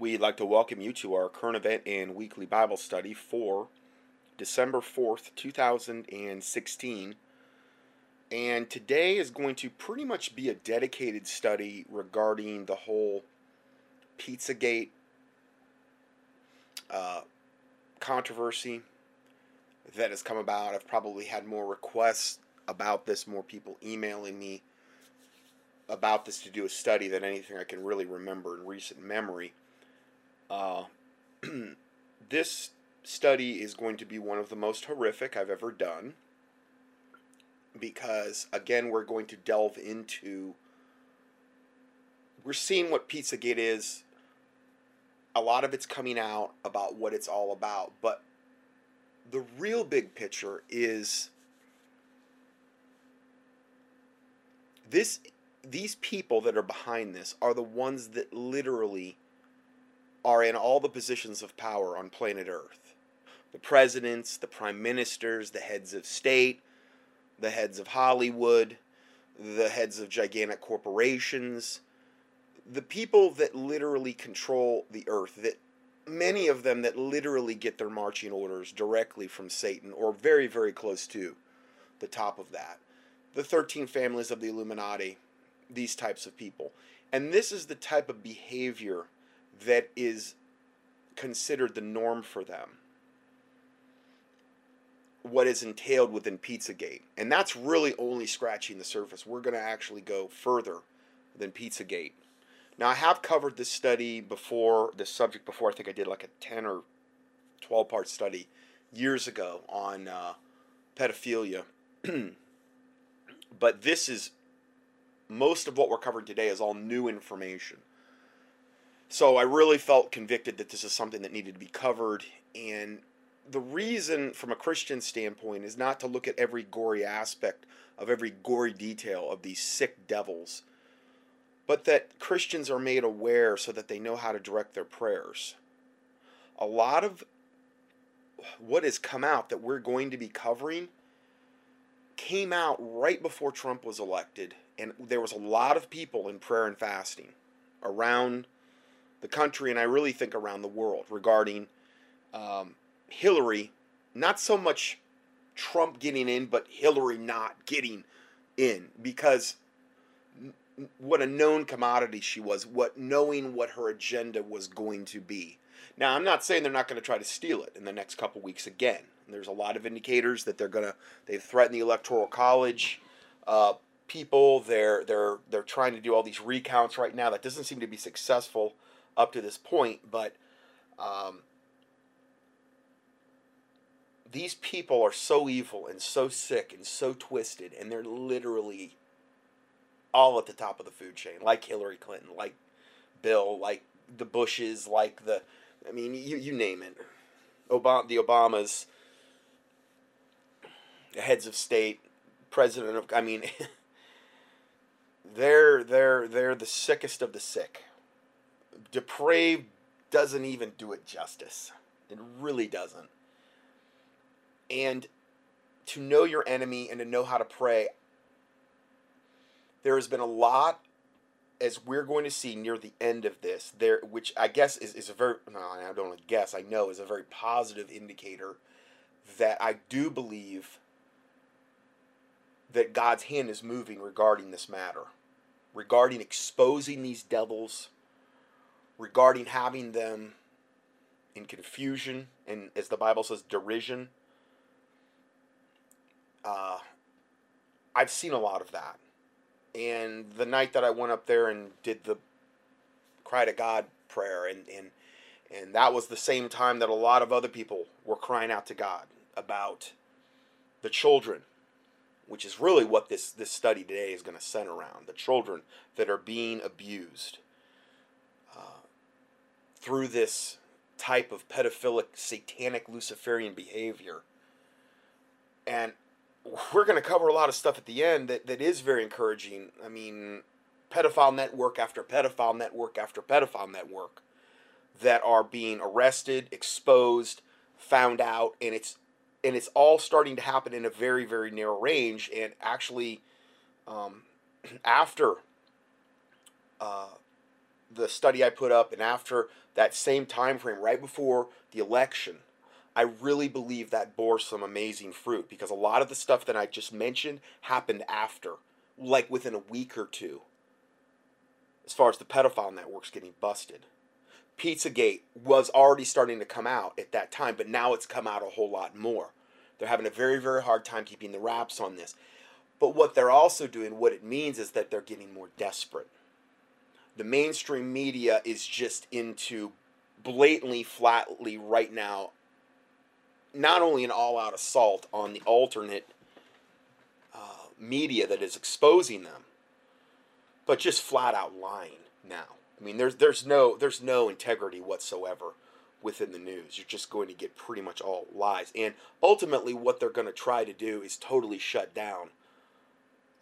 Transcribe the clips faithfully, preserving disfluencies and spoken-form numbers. We'd like to welcome you to our current event and weekly Bible study for December fourth, two thousand sixteen. And today is going to pretty much be a dedicated study regarding the whole Pizzagate uh, controversy that has come about. I've probably had more requests about this, more people emailing me about this to do a study than anything I can really remember in recent memory. Uh, this study is going to be one of the most horrific I've ever done, because, again, we're going to delve into, we're seeing what Pizzagate is. A lot of it's coming out about what it's all about, but the real big picture is this. These people that are behind this are the ones that literally are in all the positions of power on planet Earth. The presidents, the prime ministers, the heads of state, the heads of Hollywood, the heads of gigantic corporations, the people that literally control the earth, that many of them that literally get their marching orders directly from Satan or very, very close to the top of that. The thirteen families of the Illuminati, these types of people. And this is the type of behavior that is considered the norm for them, what is entailed within Pizzagate. And that's really only scratching the surface. We're going to actually go further than Pizzagate. Now, I have covered this study before, this subject before. I think I did like a ten or twelve part study years ago on uh, pedophilia. But this is, most of what we're covering today is all new information. So I really felt convicted that this is something that needed to be covered. And the reason, from a Christian standpoint, is not to look at every gory aspect of every gory detail of these sick devils, but that Christians are made aware so that they know how to direct their prayers. A lot of what has come out that we're going to be covering came out right before Trump was elected, and there was a lot of people in prayer and fasting around the country, and I really think around the world, regarding um, Hillary, not so much Trump getting in, but Hillary not getting in, because what a known commodity she was, what knowing what her agenda was going to be. Now, I'm not saying they're not going to try to steal it in the next couple weeks again. There's a lot of indicators that they're gonna, they've threatened the Electoral College uh, people. They're they're they're trying to do all these recounts right now. That doesn't seem to be successful up to this point. But um, these people are so evil and so sick and so twisted, and they're literally all at the top of the food chain, like Hillary Clinton, like Bill, like the Bushes, like the, I mean, you you name it, Obama, the Obamas. Heads of state, president of, I mean, they're, they're, they're the sickest of the sick. Depraved doesn't even do it justice. It really doesn't. And to know your enemy and to know how to pray, there has been a lot, as we're going to see near the end of this, there, which I guess is, is a very, no, I don't guess, I know is a very positive indicator that I do believe that God's hand is moving regarding this matter, regarding exposing these devils, regarding having them in confusion, and as the Bible says, derision. Uh, I've seen a lot of that. And the night that I went up there and did the cry to God prayer, and, and, and that was the same time that a lot of other people were crying out to God about the children, which is really what this, this study today is going to center around, the children that are being abused uh, through this type of pedophilic, satanic, Luciferian behavior. And we're going to cover a lot of stuff at the end that, that is very encouraging. I mean, pedophile network after pedophile network after pedophile network that are being arrested, exposed, found out, and it's And it's all starting to happen in a very, very narrow range. And actually, um, after uh, the study I put up, and after that same time frame right before the election, I really believe that bore some amazing fruit, because a lot of the stuff that I just mentioned happened after, like within a week or two, as far as the pedophile networks getting busted. Pizzagate was already starting to come out at that time, but now it's come out a whole lot more. They're having a very, very hard time keeping the wraps on this. But what they're also doing, what it means is that they're getting more desperate. The mainstream media is just into blatantly, flatly right now, not only an all-out assault on the alternate uh, media that is exposing them, but just flat-out lying now. I mean, there's there's no there's no integrity whatsoever within the news. You're just going to get pretty much all lies, and ultimately, what they're going to try to do is totally shut down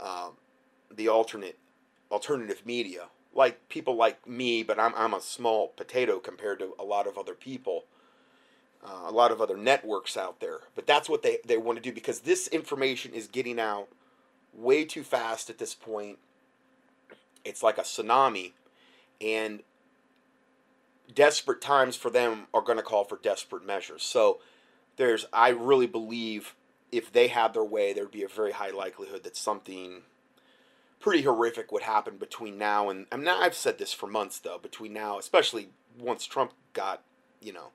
um, the alternate alternative media, like people like me. But I'm I'm a small potato compared to a lot of other people, uh, a lot of other networks out there. But that's what they they want to do, because this information is getting out way too fast at this point. It's like a tsunami. And desperate times for them are going to call for desperate measures. So there's, I really believe if they had their way, there'd be a very high likelihood that something pretty horrific would happen between now and, I mean, I've said this for months though, between now, especially once Trump got, you know,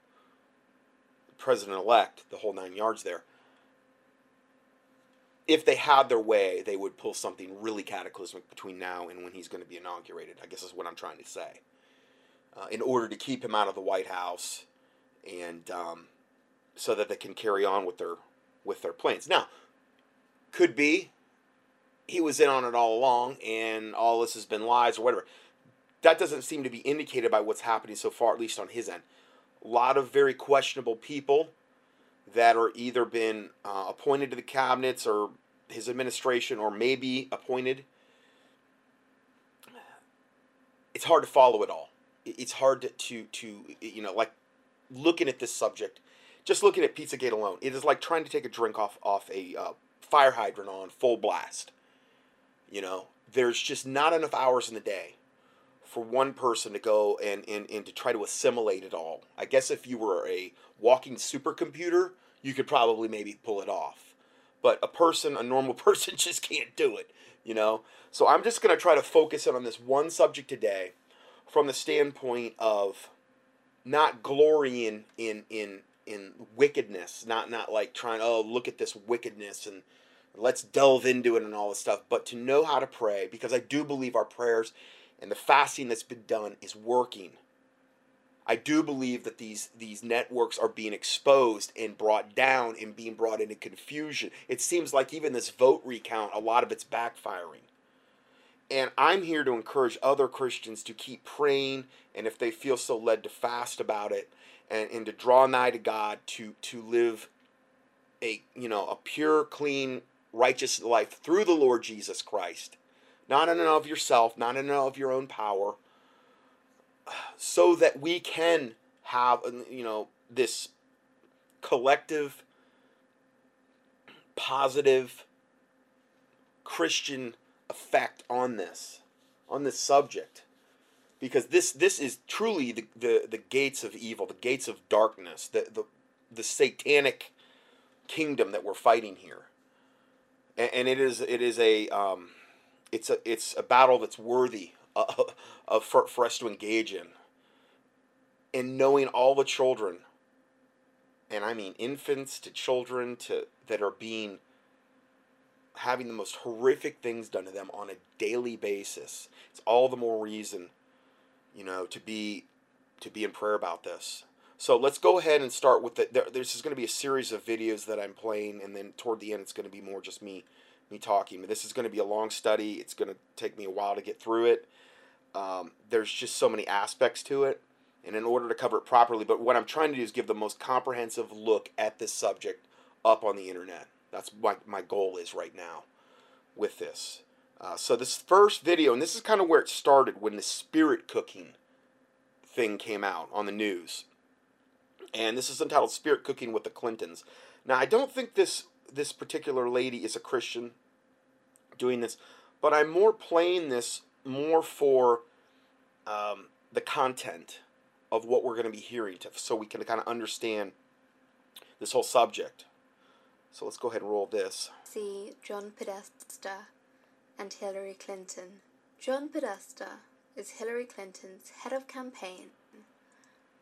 president-elect, the whole nine yards there. If they had their way, they would pull something really cataclysmic between now and when he's going to be inaugurated, I guess is what I'm trying to say, uh, in order to keep him out of the White House, and um, so that they can carry on with their with their plans. Now, could be he was in on it all along, and all this has been lies or whatever. That doesn't seem to be indicated by what's happening so far, at least on his end. A lot of very questionable people that are either been uh, appointed to the cabinets or his administration, or maybe appointed. It's hard to follow it all. It's hard to, to, to, you know, like looking at this subject, just looking at Pizzagate alone, it is like trying to take a drink off, off a uh, fire hydrant on full blast. You know, there's just not enough hours in the day for one person to go and, and, and to try to assimilate it all. I guess if you were a walking supercomputer, you could probably maybe pull it off. But a person, a normal person, just can't do it, you know? So I'm just going to try to focus in on this one subject today from the standpoint of not glorying in in in wickedness, not, not like trying, oh, look at this wickedness and let's delve into it and all this stuff, but to know how to pray, because I do believe our prayers and the fasting that's been done is working. I do believe that these, these networks are being exposed and brought down and being brought into confusion. It seems like even this vote recount, a lot of it's backfiring. And I'm here to encourage other Christians to keep praying, and if they feel so led, to fast about it, and, and to draw nigh to God, to, to live a, you know, a pure, clean, righteous life through the Lord Jesus Christ. Not in and of yourself, not in and of your own power, so that we can have, you know, this collective, positive Christian effect on this, on this subject. Because this this is truly the, the, the gates of evil, the gates of darkness, the, the, the satanic kingdom that we're fighting here. And, and it is it is a... Um, It's a, it's a battle that's worthy of, of, for, for us to engage in. And knowing all the children, and I mean infants to children, to that are being, having the most horrific things done to them on a daily basis. It's all the more reason, you know, to be, to be in prayer about this. So let's go ahead and start with the, there, this is going to be a series of videos that I'm playing, and then toward the end it's going to be more just me Me talking. But this is going to be a long study. It's going to take me a while to get through it. Um, there's just so many aspects to it, and in order to cover it properly, but what I'm trying to do is give the most comprehensive look at this subject up on the internet. That's what my goal is right now with this. Uh, so this first video, and this is kind of where it started when the spirit cooking thing came out on the news, and this is entitled Spirit Cooking with the Clintons. Now, I don't think this this particular lady is a Christian doing this, but I'm more playing this more for um, the content of what we're going to be hearing to, so we can kind of understand this whole subject. So let's go ahead and roll this. See John Podesta and Hillary Clinton. John Podesta is Hillary Clinton's head of campaign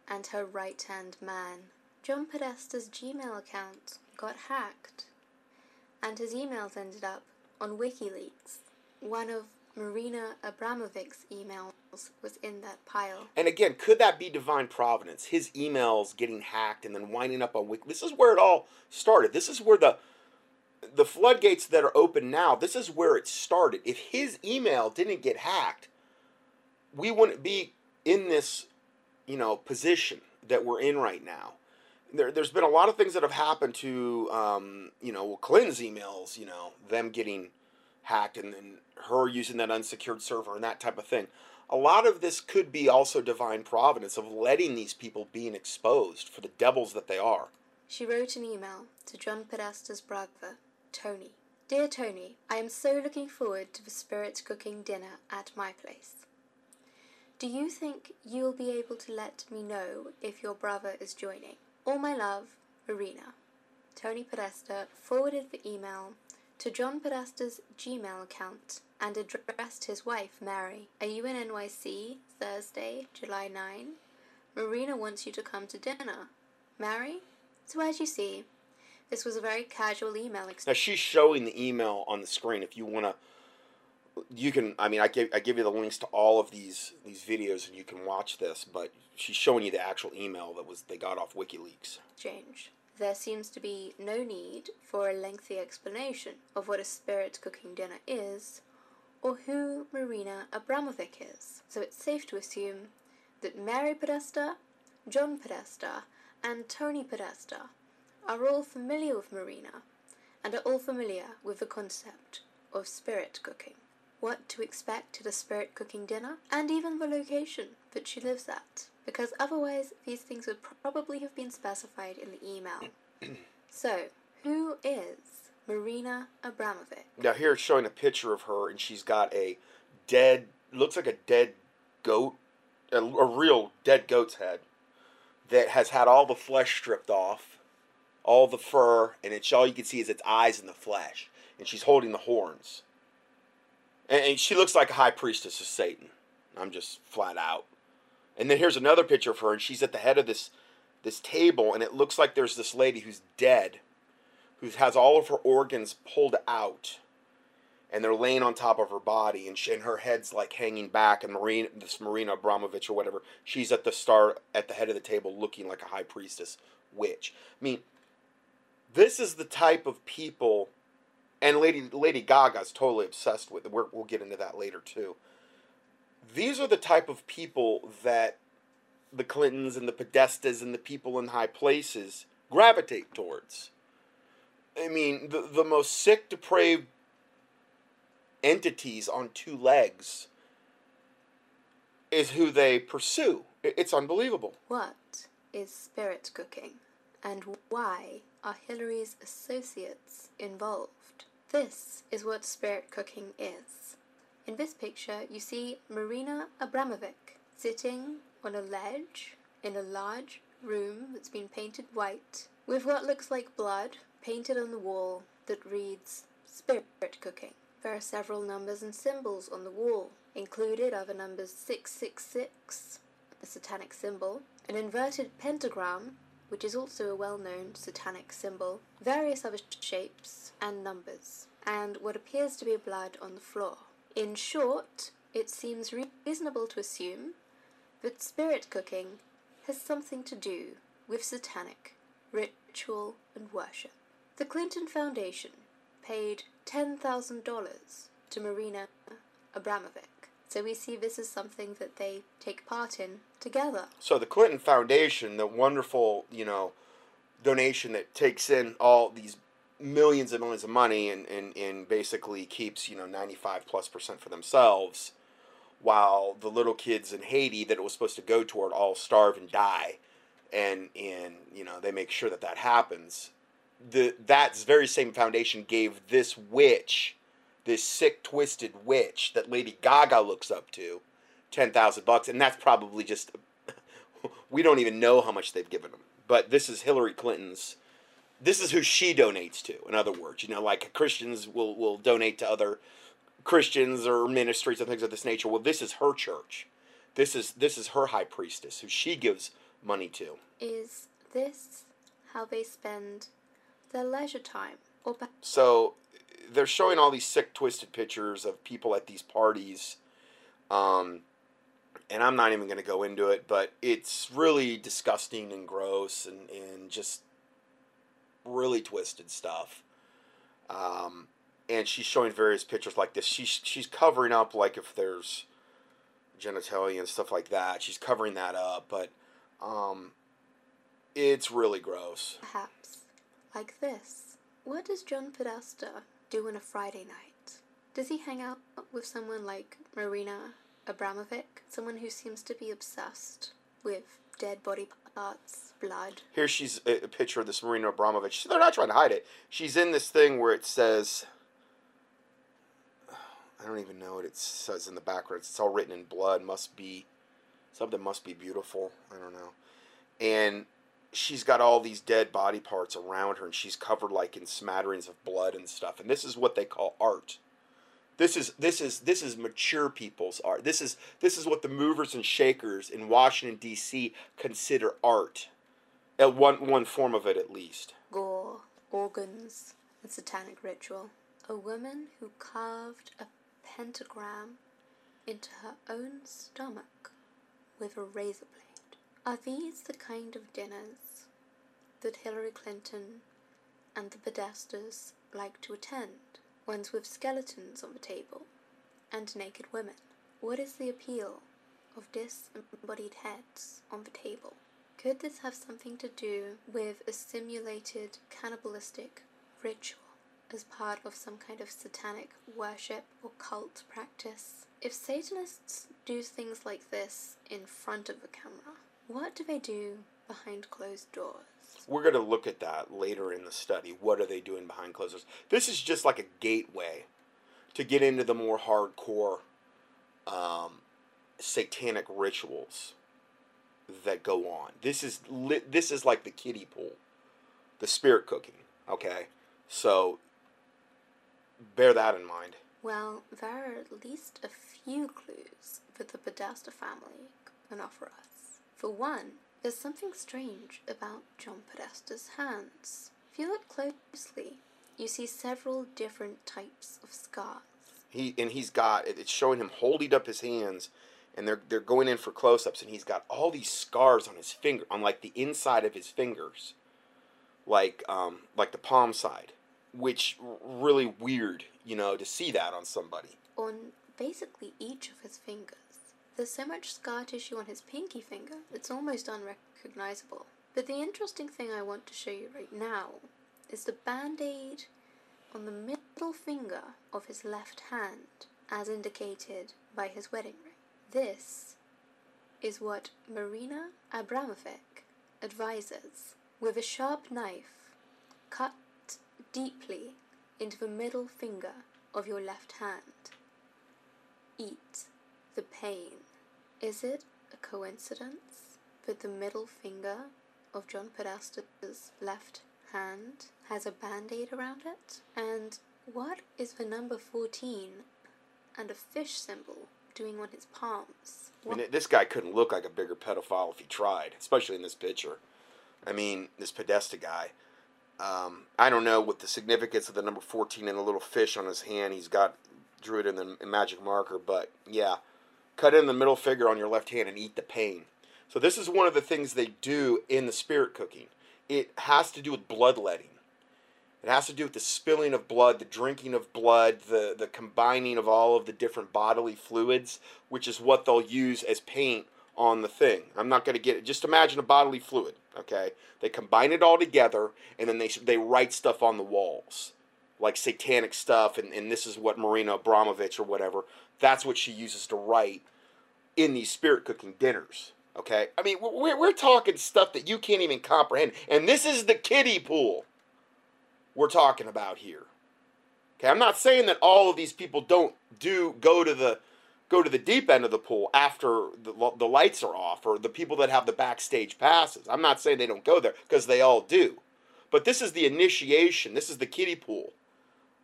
and her right-hand man. John Podesta's Gmail account got hacked, and his emails ended up on WikiLeaks. One of Marina Abramovic's emails was in that pile. And again, could that be divine providence? His emails getting hacked and then winding up on WikiLeaks. This is where it all started. This is where the the floodgates that are open now, this is where it started. If his email didn't get hacked, we wouldn't be in this, you know, position that we're in right now. There, there's been a lot of things that have happened to, um, you know, Clinton's emails, you know, them getting hacked and then her using that unsecured server and that type of thing. A lot of this could be also divine providence of letting these people being exposed for the devils that they are. She wrote an email to John Podesta's brother, Tony. Dear Tony, I am so looking forward to the spirit cooking dinner at my place. Do you think you'll be able to let me know if your brother is joining? All my love, Marina. Tony Podesta forwarded the email to John Podesta's Gmail account and addressed his wife, Mary. Are you in N Y C Thursday, July ninth? Marina wants you to come to dinner. Mary? So as you see, this was a very casual email exchange. Now she's showing the email on the screen. If you want to, you can, I mean, I give, I give you the links to all of these, these videos and you can watch this, but she's showing you the actual email that was they got off WikiLeaks. Change. There seems to be no need for a lengthy explanation of what a spirit cooking dinner is or who Marina Abramovic is. So it's safe to assume that Mary Podesta, John Podesta, and Tony Podesta are all familiar with Marina and are all familiar with the concept of spirit cooking. What to expect at a spirit cooking dinner, and even the location that she lives at, because otherwise these things would probably have been specified in the email. So, who is Marina Abramovic? Now here it's showing a picture of her, and she's got a dead, looks like a dead goat, a, a real dead goat's head, that has had all the flesh stripped off, all the fur, and it's all you can see is its eyes and the flesh, and she's holding the horns. And she looks like a high priestess of Satan. I'm just flat out. And then here's another picture of her, and she's at the head of this this table, and it looks like there's this lady who's dead, who has all of her organs pulled out, and they're laying on top of her body, and, she, and her head's like hanging back. And Marina, this Marina Abramovic or whatever, she's at the start at the head of the table, looking like a high priestess witch. I mean, this is the type of people. And Lady Lady Gaga's totally obsessed with it. We're, we'll get into that later, too. These are the type of people that the Clintons and the Podestas and the people in high places gravitate towards. I mean, the, the most sick, depraved entities on two legs is who they pursue. It's unbelievable. What is spirit cooking? And why are Hillary's associates involved? This is what spirit cooking is. In this picture, you see Marina Abramovic sitting on a ledge in a large room that's been painted white with what looks like blood painted on the wall that reads spirit cooking. There are several numbers and symbols on the wall. Included are the numbers six six six, a satanic symbol, an inverted pentagram, which is also a well-known satanic symbol, various other shapes and numbers, and what appears to be blood on the floor. In short, it seems reasonable to assume that spirit cooking has something to do with satanic ritual and worship. The Clinton Foundation paid ten thousand dollars to Marina Abramovic, so we see this is something that they take part in together. So the Clinton Foundation, the wonderful, you know, donation that takes in all these millions and millions of money and, and, and basically keeps, you know, ninety-five plus percent for themselves, while the little kids in Haiti that it was supposed to go toward all starve and die. And, and you know, they make sure that that happens. The, that very same foundation gave this witch, this sick, twisted witch that Lady Gaga looks up to, ten thousand bucks, and that's probably just we don't even know how much they've given them. But this is Hillary Clinton's. This is who she donates to, in other words. You know, like Christians will, will donate to other Christians or ministries and things of this nature. Well, this is her church. This is this is her high priestess, who she gives money to. Is this how they spend their leisure time? Or so they're showing all these sick, twisted pictures of people at these parties. Um, and I'm not even going to go into it, but it's really disgusting and gross and, and just really twisted stuff. Um, and she's showing various pictures like this. She's, she's covering up, like, if there's genitalia and stuff like that. She's covering that up, but um, it's really gross. Perhaps like this. What does John Podesta do on a Friday night? Does he hang out with someone like Marina Abramovic? Someone who seems to be obsessed with dead body parts, blood. Here she's a picture of this Marina Abramovic. They're not trying to hide it. She's in this thing where it says, I don't even know what it says in the background. It's all written in blood. Must be, something must be beautiful. I don't know. And she's got all these dead body parts around her, and she's covered, like, in smatterings of blood and stuff. And this is what they call art. This is this is this is mature people's art. This is this is what the movers and shakers in Washington D C consider art. At one one form of it, at least. Gore, organs, and satanic ritual. A woman who carved a pentagram into her own stomach with a razor blade. Are these the kind of dinners that Hillary Clinton and the Podestas like to attend? Ones with skeletons on the table and naked women. What is the appeal of disembodied heads on the table? Could this have something to do with a simulated cannibalistic ritual as part of some kind of satanic worship or cult practice? If Satanists do things like this in front of the camera, what do they do behind closed doors? We're going to look at that later in the study. What are they doing behind closed doors? This is just like a gateway to get into the more hardcore um, satanic rituals that go on. This is li- this is like the kiddie pool, the spirit cooking. Okay, so bear that in mind. Well, there are at least a few clues that the Podesta family can offer us. For one, there's something strange about John Podesta's hands. If you look closely, you see several different types of scars. He and he's got, it's showing him holding up his hands, and they're they're going in for close-ups, and he's got all these scars on his finger, on like the inside of his fingers, like um like the palm side, which really weird, you know, to see that on somebody. On basically each of his fingers. There's so much scar tissue on his pinky finger, it's almost unrecognizable. But the interesting thing I want to show you right now is the band-aid on the middle finger of his left hand, as indicated by his wedding ring. This is what Marina Abramovic advises. With a sharp knife, cut deeply into the middle finger of your left hand. Eat the pain. Is it a coincidence that the middle finger of John Podesta's left hand has a band-aid around it? And what is the number fourteen and a fish symbol doing on his palms? What? I mean, this guy couldn't look like a bigger pedophile if he tried, especially in this picture. I mean, this Podesta guy. Um, I don't know what the significance of the number fourteen and the little fish on his hand. He's got, drew it in the in magic marker, but yeah. Cut in the middle finger on your left hand and eat the pain. So this is one of the things they do in the spirit cooking. It has to do with bloodletting. It has to do with the spilling of blood, the drinking of blood, the, the combining of all of the different bodily fluids, which is what they'll use as paint on the thing. I'm not going to get it. Just imagine a bodily fluid, okay? They combine it all together, and then they, they write stuff on the walls, like satanic stuff, and, and this is what Marina Abramovic or whatever, that's what she uses to write in these spirit cooking dinners, okay? I mean, we're, we're talking stuff that you can't even comprehend, and this is the kiddie pool we're talking about here, okay? I'm not saying that all of these people don't do go to the go to the deep end of the pool after the, the lights are off, or the people that have the backstage passes. I'm not saying they don't go there, because they all do. But this is the initiation. This is the kiddie pool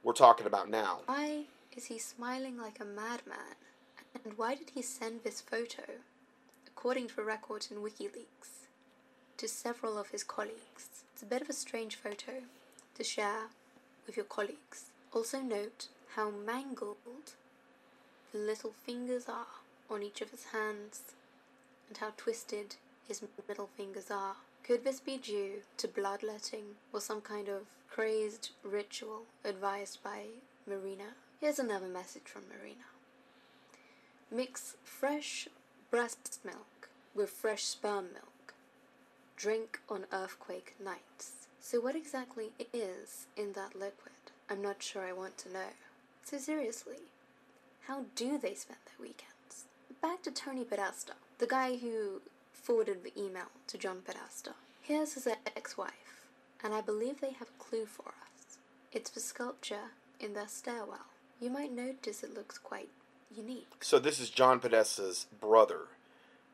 we're talking about now. Why is he smiling like a madman? And why did he send this photo, according to records in WikiLeaks, to several of his colleagues? It's a bit of a strange photo to share with your colleagues. Also note how mangled the little fingers are on each of his hands, and how twisted his middle fingers are. Could this be due to bloodletting or some kind of crazed ritual advised by Marina? Here's another message from Marina. Mix fresh breast milk with fresh sperm milk. Drink on earthquake nights. So what exactly is in that liquid? I'm not sure I want to know. So seriously, how do they spend their weekends? Back to Tony Podesta, the guy who forwarded the email to John Podesta. Here's his ex-wife, and I believe they have a clue for us. It's the sculpture in their stairwell. You might notice it looks quite unique. So this is John Podesta's brother,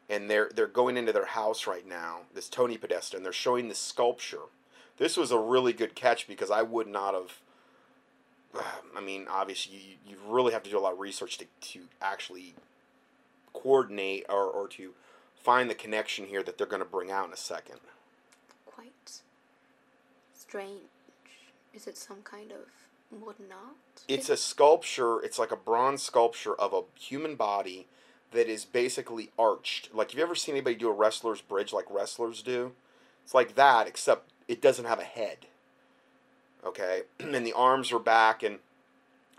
and they're they're going into their house right now, this Tony Podesta, and they're showing the sculpture. This was a really good catch, because I would not have, I mean, obviously you, you really have to do a lot of research to, to actually coordinate or, or to find the connection here that they're going to bring out in a second. Quite strange. Is it some kind of modern art? It's a sculpture. It's like a bronze sculpture of a human body that is basically arched. Like, have you ever seen anybody do a wrestler's bridge like wrestlers do? It's like that, except it doesn't have a head. Okay, and the arms are back, and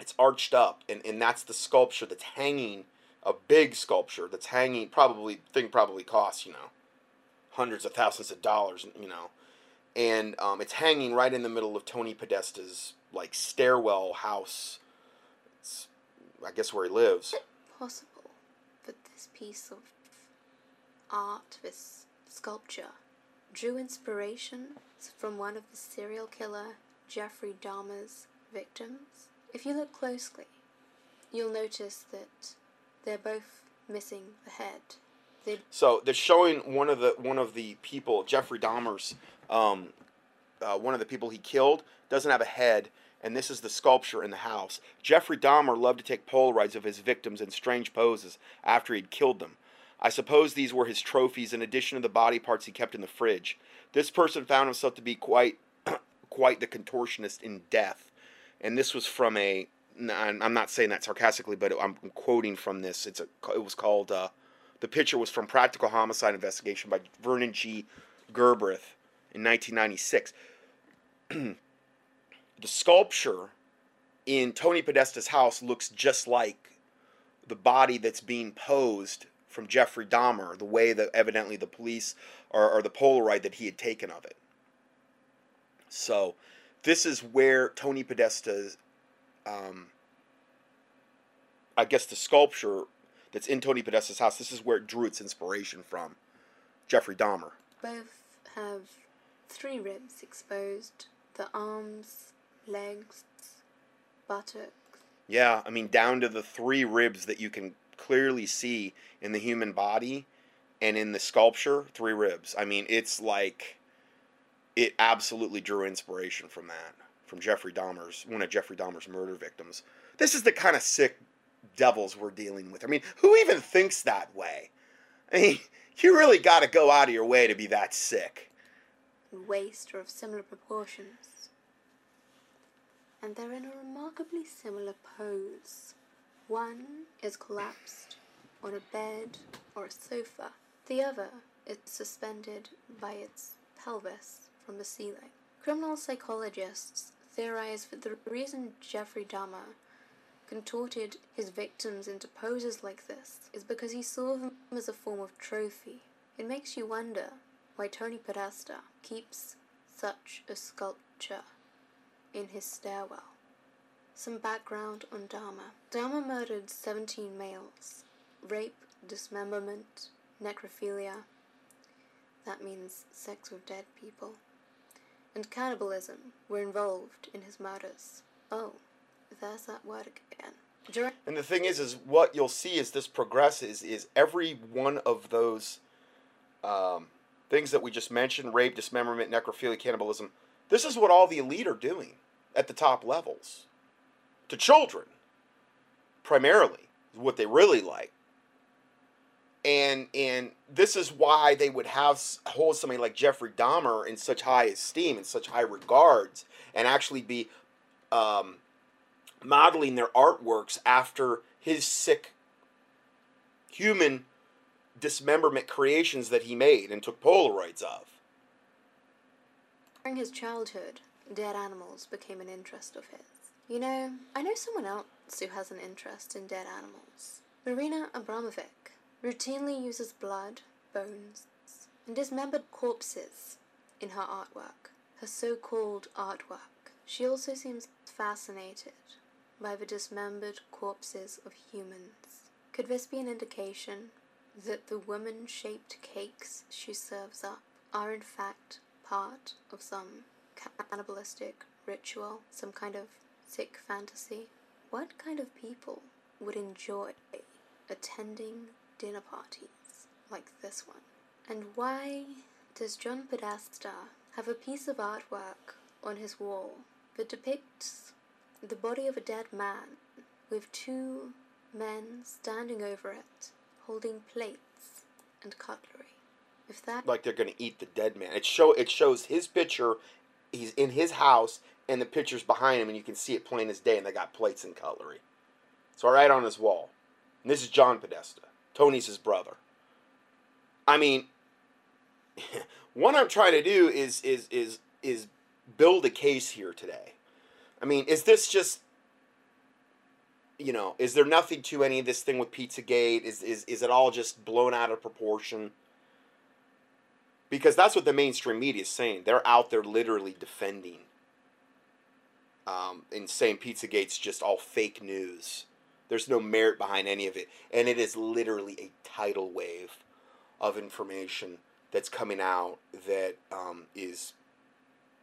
it's arched up, and, and that's the sculpture that's hanging, a big sculpture that's hanging, probably, thing probably costs, you know, hundreds of thousands of dollars, you know, and um, it's hanging right in the middle of Tony Podesta's, like, stairwell house. It's, I guess, where he lives. Is it possible that this piece of art, this sculpture, drew inspiration from one of the serial killer Jeffrey Dahmer's victims? If you look closely, you'll notice that they're both missing the head. They're so they're showing one of the one of the people, Jeffrey Dahmer's, um, uh, one of the people he killed, doesn't have a head, and this is the sculpture in the house. Jeffrey Dahmer loved to take Polaroids of his victims in strange poses after he'd killed them. I suppose these were his trophies in addition to the body parts he kept in the fridge. This person found himself to be quite quite the contortionist in death. And this was from a, I'm not saying that sarcastically, but I'm quoting from this. It's a, it was called, uh, the picture was from Practical Homicide Investigation by Vernon G. Gerbreth in nineteen ninety-six. The sculpture in Tony Podesta's house looks just like the body that's being posed from Jeffrey Dahmer, the way that evidently the police, or, or the Polaroid that he had taken of it. So, this is where Tony Podesta's, um, I guess the sculpture that's in Tony Podesta's house, this is where it drew its inspiration from, Jeffrey Dahmer. Both have three ribs exposed, the arms, legs, buttocks. Yeah, I mean, down to the three ribs that you can clearly see in the human body and in the sculpture, three ribs. I mean, it's like, it absolutely drew inspiration from that, from Jeffrey Dahmer's, one of Jeffrey Dahmer's murder victims. This is the kind of sick devils we're dealing with. I mean, who even thinks that way? I mean, you really got to go out of your way to be that sick. Waist or of similar proportions. And they're in a remarkably similar pose. One is collapsed on a bed or a sofa. The other is suspended by its pelvis from the ceiling. Criminal psychologists theorize that the reason Jeffrey Dahmer contorted his victims into poses like this is because he saw them as a form of trophy. It makes you wonder why Tony Podesta keeps such a sculpture in his stairwell. Some background on Dahmer. Dahmer murdered seventeen males. Rape, dismemberment, necrophilia. That means sex with dead people. And cannibalism were involved in his murders. Oh, there's that word again. During and the thing is, is what you'll see as this progresses is every one of those um, things that we just mentioned, rape, dismemberment, necrophilia, cannibalism, this is what all the elite are doing at the top levels to children, primarily, is what they really like. And and this is why they would have hold somebody like Jeffrey Dahmer in such high esteem and such high regards, and actually be um, modeling their artworks after his sick human dismemberment creations that he made and took Polaroids of. During his childhood, dead animals became an interest of his. You know, I know someone else who has an interest in dead animals. Marina Abramovic routinely uses blood, bones, and dismembered corpses in her artwork, her so-called artwork. She also seems fascinated by the dismembered corpses of humans. Could this be an indication that the woman-shaped cakes she serves up are in fact part of some cannibalistic ritual, some kind of sick fantasy? What kind of people would enjoy attending dinner parties like this one? And why does John Podesta have a piece of artwork on his wall that depicts the body of a dead man with two men standing over it, holding plates and cutlery? If that like they're going to eat the dead man. It show it shows his picture. He's in his house, and the picture's behind him, and you can see it plain as day. And they got plates and cutlery. It's all right on his wall. And this is John Podesta. Tony's his brother. I mean, what I'm trying to do is is is is build a case here today. I mean, is this just, you know, is there nothing to any of this thing with Pizzagate? Is is is it all just blown out of proportion? Because that's what the mainstream media is saying. They're out there literally defending um, and saying Pizzagate's just all fake news. There's no merit behind any of it. And it is literally a tidal wave of information that's coming out that um, is,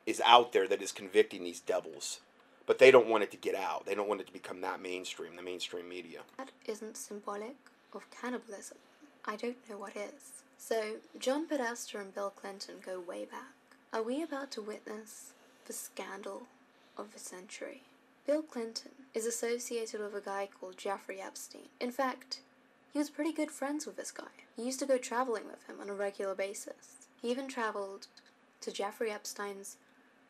is out there, that is convicting these devils. But they don't want it to get out. They don't want it to become that mainstream, the mainstream media. That isn't symbolic of cannibalism. I don't know what is. So, John Podesta and Bill Clinton go way back. Are we about to witness the scandal of the century? Bill Clinton is associated with a guy called Jeffrey Epstein. In fact, he was pretty good friends with this guy. He used to go traveling with him on a regular basis. He even traveled to Jeffrey Epstein's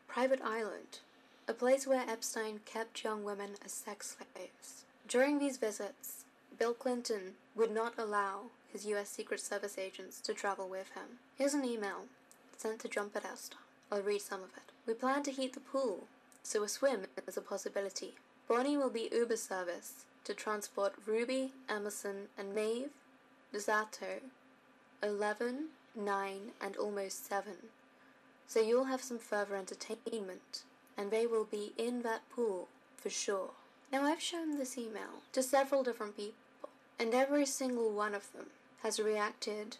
private island, a place where Epstein kept young women as sex slaves. During these visits, Bill Clinton would not allow his U S Secret Service agents to travel with him. Here's an email sent to John Podesta. I'll read some of it. We plan to heat the pool, so a swim is a possibility. Bonnie will be Uber service to transport Ruby, Emerson, and Maeve DeSato, eleven, nine, and almost seven. So you'll have some further entertainment, and they will be in that pool for sure. Now, I've shown this email to several different people, and every single one of them has reacted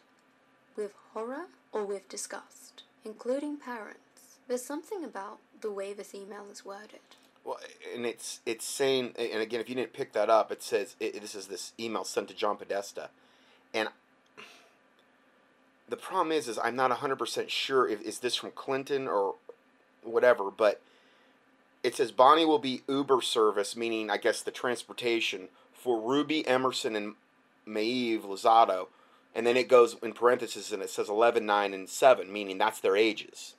with horror or with disgust, including parents. There's something about the way this email is worded. Well, and it's it's saying, and again, if you didn't pick that up, it says, it, this is this email sent to John Podesta. And the problem is, is I'm not one hundred percent sure if is this from Clinton or whatever, but it says Bonnie will be Uber service, meaning, I guess, the transportation for Ruby, Emerson, and Maeve Lozado. And then it goes in parentheses, and it says eleven, nine, and seven, meaning that's their ages.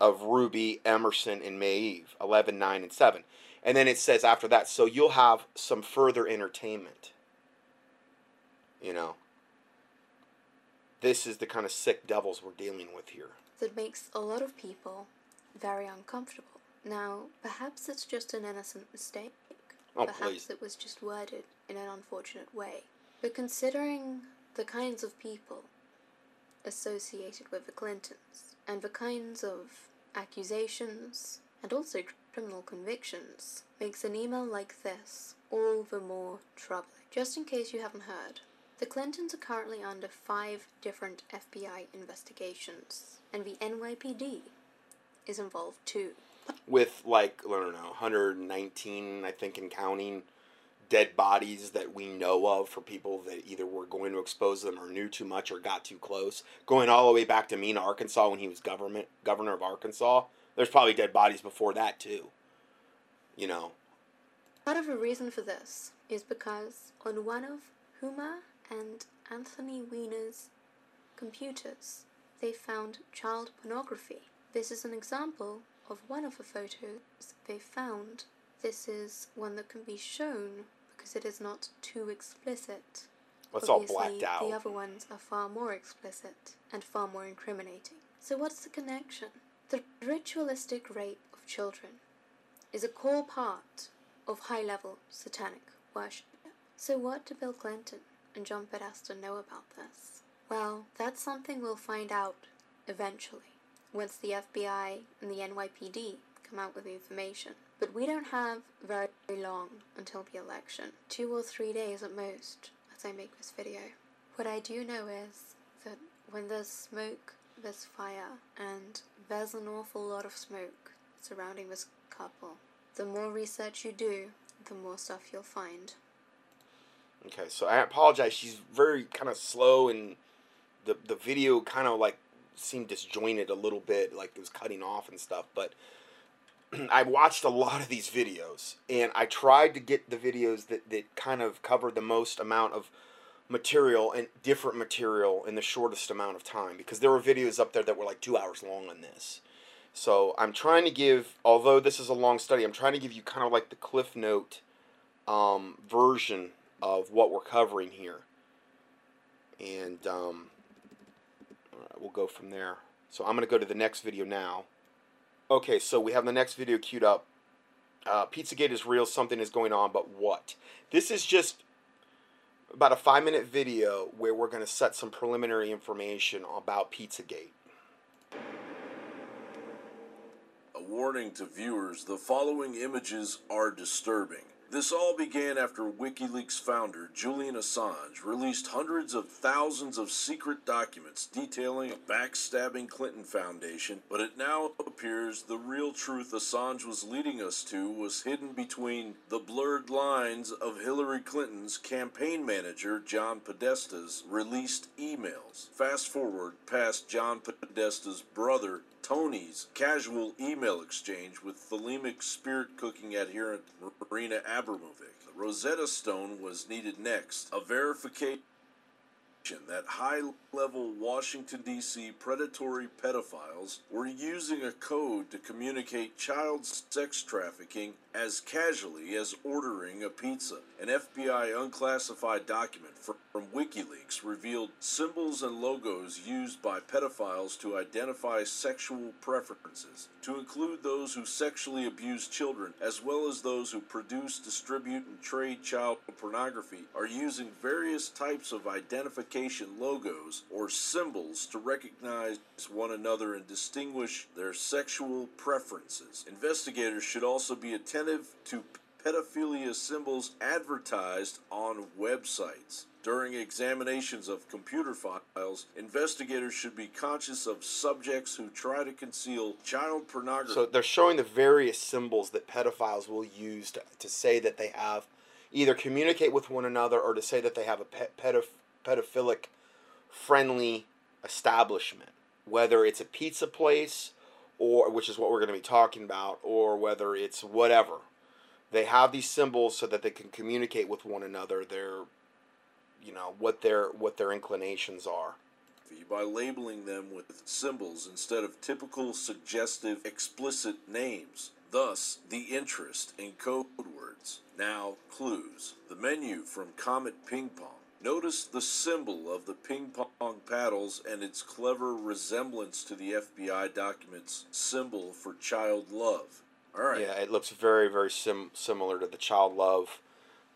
Of Ruby, Emerson, and Maeve, eleven, nine, and seven. And then it says after that, so you'll have some further entertainment. You know, this is the kind of sick devils we're dealing with here. That makes a lot of people very uncomfortable. Now, perhaps it's just an innocent mistake. Oh, perhaps please. It was just worded in an unfortunate way. But considering the kinds of people associated with the Clintons, and the kinds of accusations, and also criminal convictions, makes an email like this all the more troubling. Just in case you haven't heard, the Clintons are currently under five different F B I investigations, and the N Y P D is involved too. With, like, I don't know, one hundred nineteen, I think, and counting dead bodies that we know of for people that either were going to expose them or knew too much or got too close. Going all the way back to Mena, Arkansas, when he was government governor of Arkansas, there's probably dead bodies before that too, you know. Part of the reason for this is because on one of Huma and Anthony Weiner's computers, they found child pornography. This is an example of one of the photos they found. This is one that can be shown because it is not too explicit. Well, it's all blacked out. The other ones are far more explicit and far more incriminating. So what's the connection? The ritualistic rape of children is a core part of high-level satanic worship. So what do Bill Clinton and John Podesta know about this? Well, that's something we'll find out eventually, once the F B I and the N Y P D come out with the information. But we don't have very long until the election. Two or three days at most, as I make this video. What I do know is that when there's smoke, there's fire, and there's an awful lot of smoke surrounding this couple. The more research you do, the more stuff you'll find. Okay, so I apologize. She's very kind of slow, and the, the video kind of like seemed disjointed a little bit, like it was cutting off and stuff, but I watched a lot of these videos, and I tried to get the videos that, that kind of covered the most amount of material and different material in the shortest amount of time, because there were videos up there that were like two hours long on this. So I'm trying to give, although this is a long study, I'm trying to give you kind of like the Cliff Note um, version of what we're covering here. And um, all right, we'll go from there. So I'm going to go to the next video now. Okay, so we have the next video queued up. Uh, Pizzagate is real, something is going on, but what? This is just about a five minute video where we're going to set some preliminary information about Pizzagate. A warning to viewers, the following images are disturbing. This all began after WikiLeaks founder Julian Assange released hundreds of thousands of secret documents detailing a backstabbing Clinton Foundation, but it now appears the real truth Assange was leading us to was hidden between the blurred lines of Hillary Clinton's campaign manager John Podesta's released emails. Fast forward past John Podesta's brother Tony's casual email exchange with Thelemic spirit cooking adherent Marina Abramovic. The Rosetta Stone was needed next, a verification that high-level Washington, D C predatory pedophiles were using a code to communicate child sex trafficking as casually as ordering a pizza. An F B I unclassified document from WikiLeaks revealed symbols and logos used by pedophiles to identify sexual preferences, to include those who sexually abuse children, as well as those who produce, distribute, and trade child pornography, are using various types of identification logos or symbols to recognize one another and distinguish their sexual preferences. Investigators should also be attentive to pedophilia symbols advertised on websites. During examinations of computer files, investigators should be conscious of subjects who try to conceal child pornography. So they're showing the various symbols that pedophiles will use to, to say that they have, either communicate with one another or to say that they have a pe pedophile pedophilic friendly establishment, whether it's a pizza place, or which is what we're going to be talking about, or whether it's whatever. They have these symbols so that they can communicate with one another their, you know, what their what their inclinations are, by labeling them with symbols instead of typical suggestive explicit names. Thus, the interest in code words. Now, clues. The menu from Comet Ping Pong. Notice the symbol of the ping-pong paddles and its clever resemblance to the F B I document's symbol for child love. All right. Yeah, it looks very, very sim similar to the child love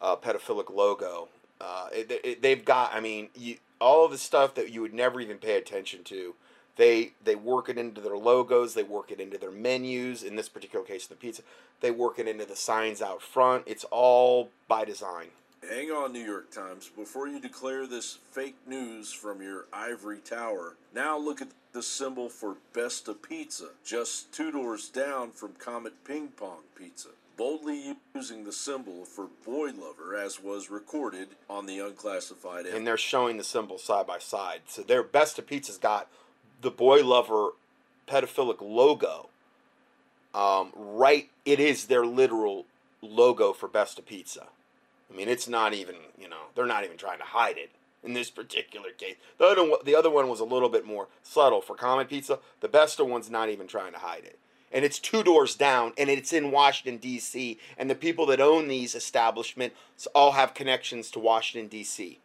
uh, pedophilic logo. Uh, it, it, they've got, I mean, you, all of the stuff that you would never even pay attention to, they, they work it into their logos, they work it into their menus, in this particular case, the pizza. They work it into the signs out front. It's all by design. Hang on, New York Times, before you declare this fake news from your ivory tower. Now look at the symbol for Besta Pizza, just two doors down from Comet Ping Pong Pizza. boldly using the symbol for boy lover as was recorded on the unclassified. And they're showing the symbol side by side. So their Besta Pizza's got the boy lover pedophilic logo. Um, right, it is their literal logo for Besta Pizza. I mean, it's not even, you know, they're not even trying to hide it in this particular case. The other one, the other one was a little bit more subtle for Comet Pizza. The Besta one's not even trying to hide it. And it's two doors down, and it's in Washington, D C, and the people that own these establishments all have connections to Washington, D C.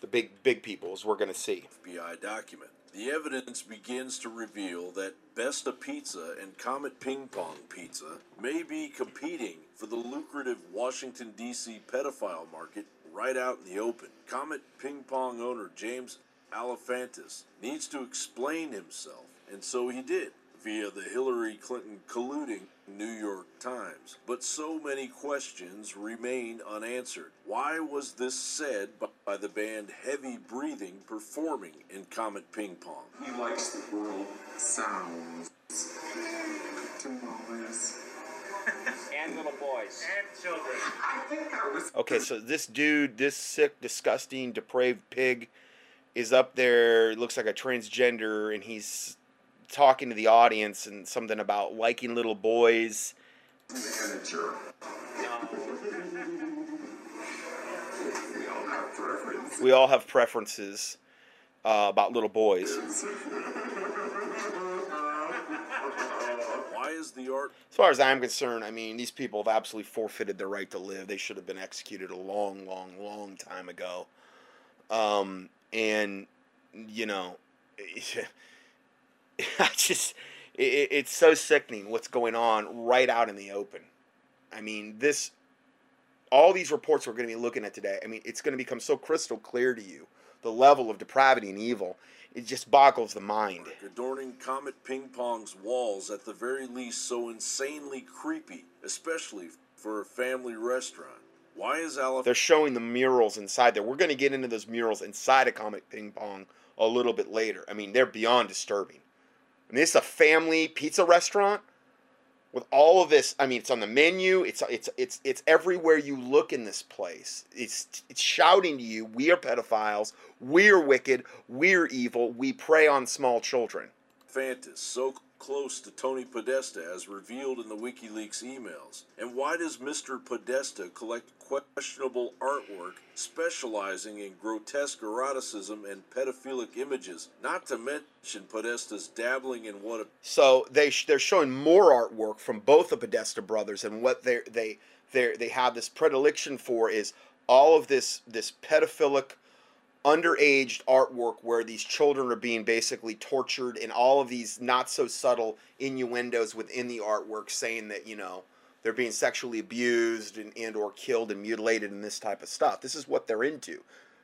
The big, big people, as we're going to see. F B I document. The evidence begins to reveal that Besta Pizza and Comet Ping Pong Pizza may be competing for the lucrative Washington, D C pedophile market right out in the open. Comet Ping Pong owner James Alefantis needs to explain himself, and so he did, via the Hillary Clinton colluding New York Times. But so many questions remain unanswered. Why was this said by the band Heavy Breathing performing in Comet Ping Pong? He likes the world sounds. And little boys. And children. I think I was... Okay, so this dude, this sick, disgusting, depraved pig is up there, looks like a transgender, and he's talking to the audience and something about liking little boys. Manager. No. We all have preferences. We all have preferences uh, about little boys. Why is the art? As far as I'm concerned, I mean, these people have absolutely forfeited their right to live. They should have been executed a long, long, long time ago. Um, and, you know... I just, it, it's so sickening what's going on right out in the open. I mean, this, all these reports we're going to be looking at today, I mean, it's going to become so crystal clear to you. The level of depravity and evil, it just boggles the mind. Adorning Comet Ping Pong's walls, at the very least, so insanely creepy, especially for a family restaurant. Why is Aleph... They're showing the murals inside there. We're going to get into those murals inside of Comet Ping Pong a little bit later. I mean, they're beyond disturbing. I mean, this is a family pizza restaurant with all of this. I mean, it's on the menu. It's it's it's it's everywhere you look in this place. It's it's shouting to you, we are pedophiles, we're wicked, we're evil, we prey on small children. Fantas, so close to Tony Podesta as revealed in the WikiLeaks emails. And why does Mister Podesta collect questionable artwork specializing in grotesque eroticism and pedophilic images, not to mention Podesta's dabbling in what... A so they sh they're showing more artwork from both the Podesta brothers, and what they they they they have this predilection for is all of this this pedophilic underaged artwork where these children are being basically tortured, and all of these not so subtle innuendos within the artwork saying that, you know, they're being sexually abused and, and or killed and mutilated and this type of stuff. This is what they're into.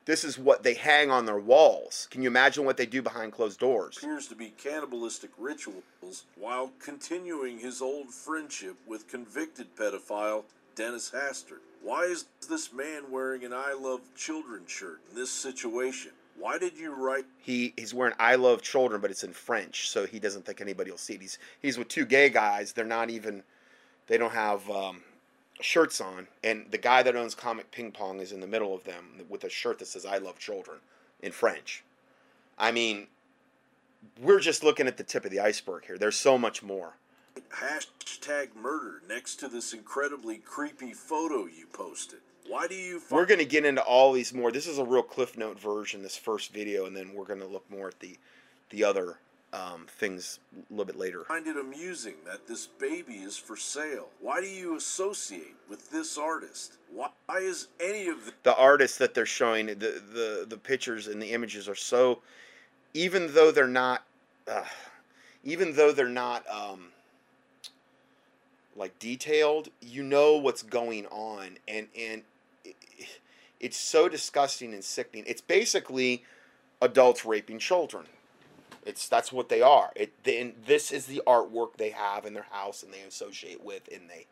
This is what they hang on their walls. Can you imagine what they do behind closed doors? Appears to be cannibalistic rituals while continuing his old friendship with convicted pedophile Dennis Hastert. Why is this man wearing an I Love Children shirt in this situation? Why did you write... He, he's wearing I Love Children, but it's in French, so he doesn't think anybody will see it. He's, he's with two gay guys. They're not even... They don't have um, shirts on. And the guy that owns Comet Ping Pong is in the middle of them with a shirt that says I Love Children in French. I mean, we're just looking at the tip of the iceberg here. There's so much more. Hashtag murder next to this incredibly creepy photo you posted. Why do you... We're going to get into all these more. This is a real Cliff Note version, this first video, and then we're going to look more at the, the other um, things a little bit later. Find it amusing that this baby is for sale. Why do you associate with this artist? Why is any of... The, the artists that they're showing, the, the, the pictures and the images are so... Even though they're not... Uh, even though they're not... Um, like detailed, you know what's going on, and and it, it's so disgusting and sickening. It's basically adults raping children. It's that's what they are. It then this is the artwork they have in their house and they associate with, and they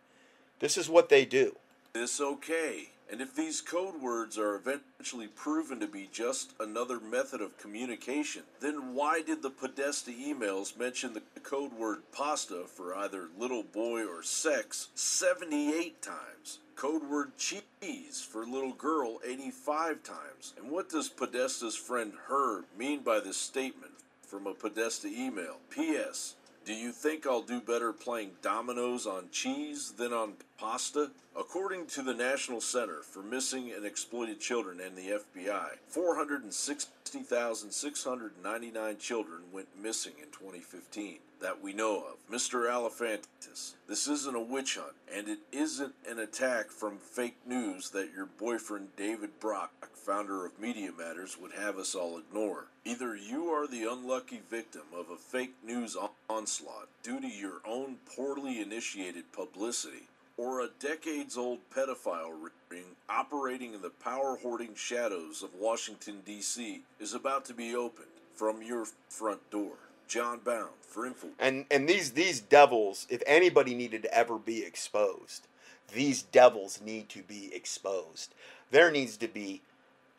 this is what they do. this okay? And if these code words are eventually proven to be just another method of communication, then why did the Podesta emails mention the code word pasta for either little boy or sex seventy-eight times? Code word cheese for little girl eighty-five times. And what does Podesta's friend Herb mean by this statement from a Podesta email? P S Do you think I'll do better playing dominoes on cheese than on pasta? According to the National Center for Missing and Exploited Children and the F B I, four hundred sixty thousand six hundred ninety-nine children went missing in twenty fifteen that we know of. Mister Alefantis, this isn't a witch hunt, and it isn't an attack from fake news that your boyfriend David Brock, founder of Media Matters, would have us all ignore. Either you are the unlucky victim of a fake news onslaught due to your own poorly initiated publicity, or a decades-old pedophile ring operating in the power-hoarding shadows of Washington, D C is about to be opened from your front door. John Bound for info. And and these these devils, if anybody needed to ever be exposed, these devils need to be exposed. There needs to be,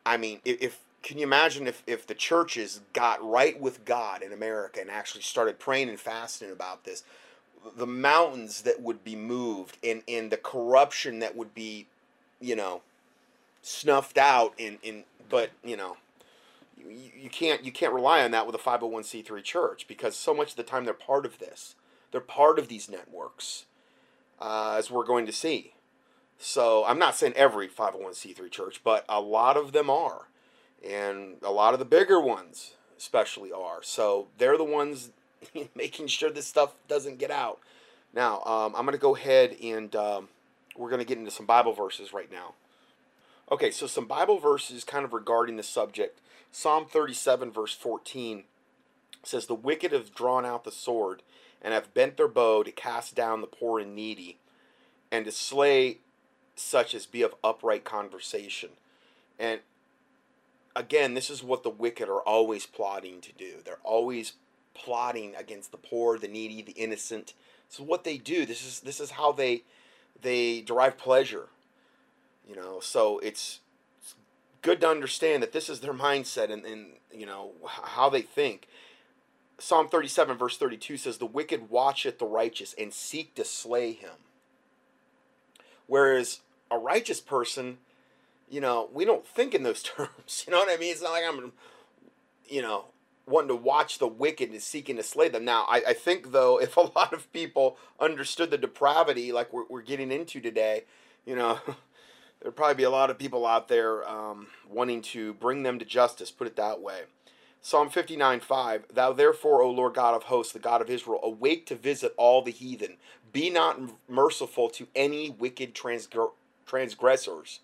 I mean, if, if can you imagine if if the churches got right with God in America and actually started praying and fasting about this, the mountains that would be moved and, and the corruption that would be, you know, snuffed out in, in but, you know, you, you can't you can't rely on that with a five oh one c three church, because so much of the time they're part of this. They're part of these networks, uh, as we're going to see. So I'm not saying every five oh one c three church, but a lot of them are. And a lot of the bigger ones especially are. So they're the ones making sure this stuff doesn't get out. Now, um, I'm going to go ahead and um, we're going to get into some Bible verses right now. Okay, so some Bible verses kind of regarding the subject. Psalm thirty-seven, verse fourteen says, "The wicked have drawn out the sword and have bent their bow to cast down the poor and needy and to slay such as be of upright conversation." And again, this is what the wicked are always plotting to do. They're always plotting against the poor, the needy, the innocent. So what they do, this is this is how they they derive pleasure, you know. So it's, it's good to understand that this is their mindset and, and you know how they think. Psalm thirty-seven verse thirty-two says, "The wicked watcheth the righteous and seek to slay him." Whereas a righteous person, you know, we don't think in those terms. You know what I mean? It's not like I'm, you know, wanting to watch the wicked and seeking to slay them. Now, I, I think, though, if a lot of people understood the depravity like we're, we're getting into today, you know, there'd probably be a lot of people out there um, wanting to bring them to justice, put it that way. Psalm fifty-nine, five, "Thou therefore, O Lord God of hosts, the God of Israel, awake to visit all the heathen. Be not merciful to any wicked transgr transgressors.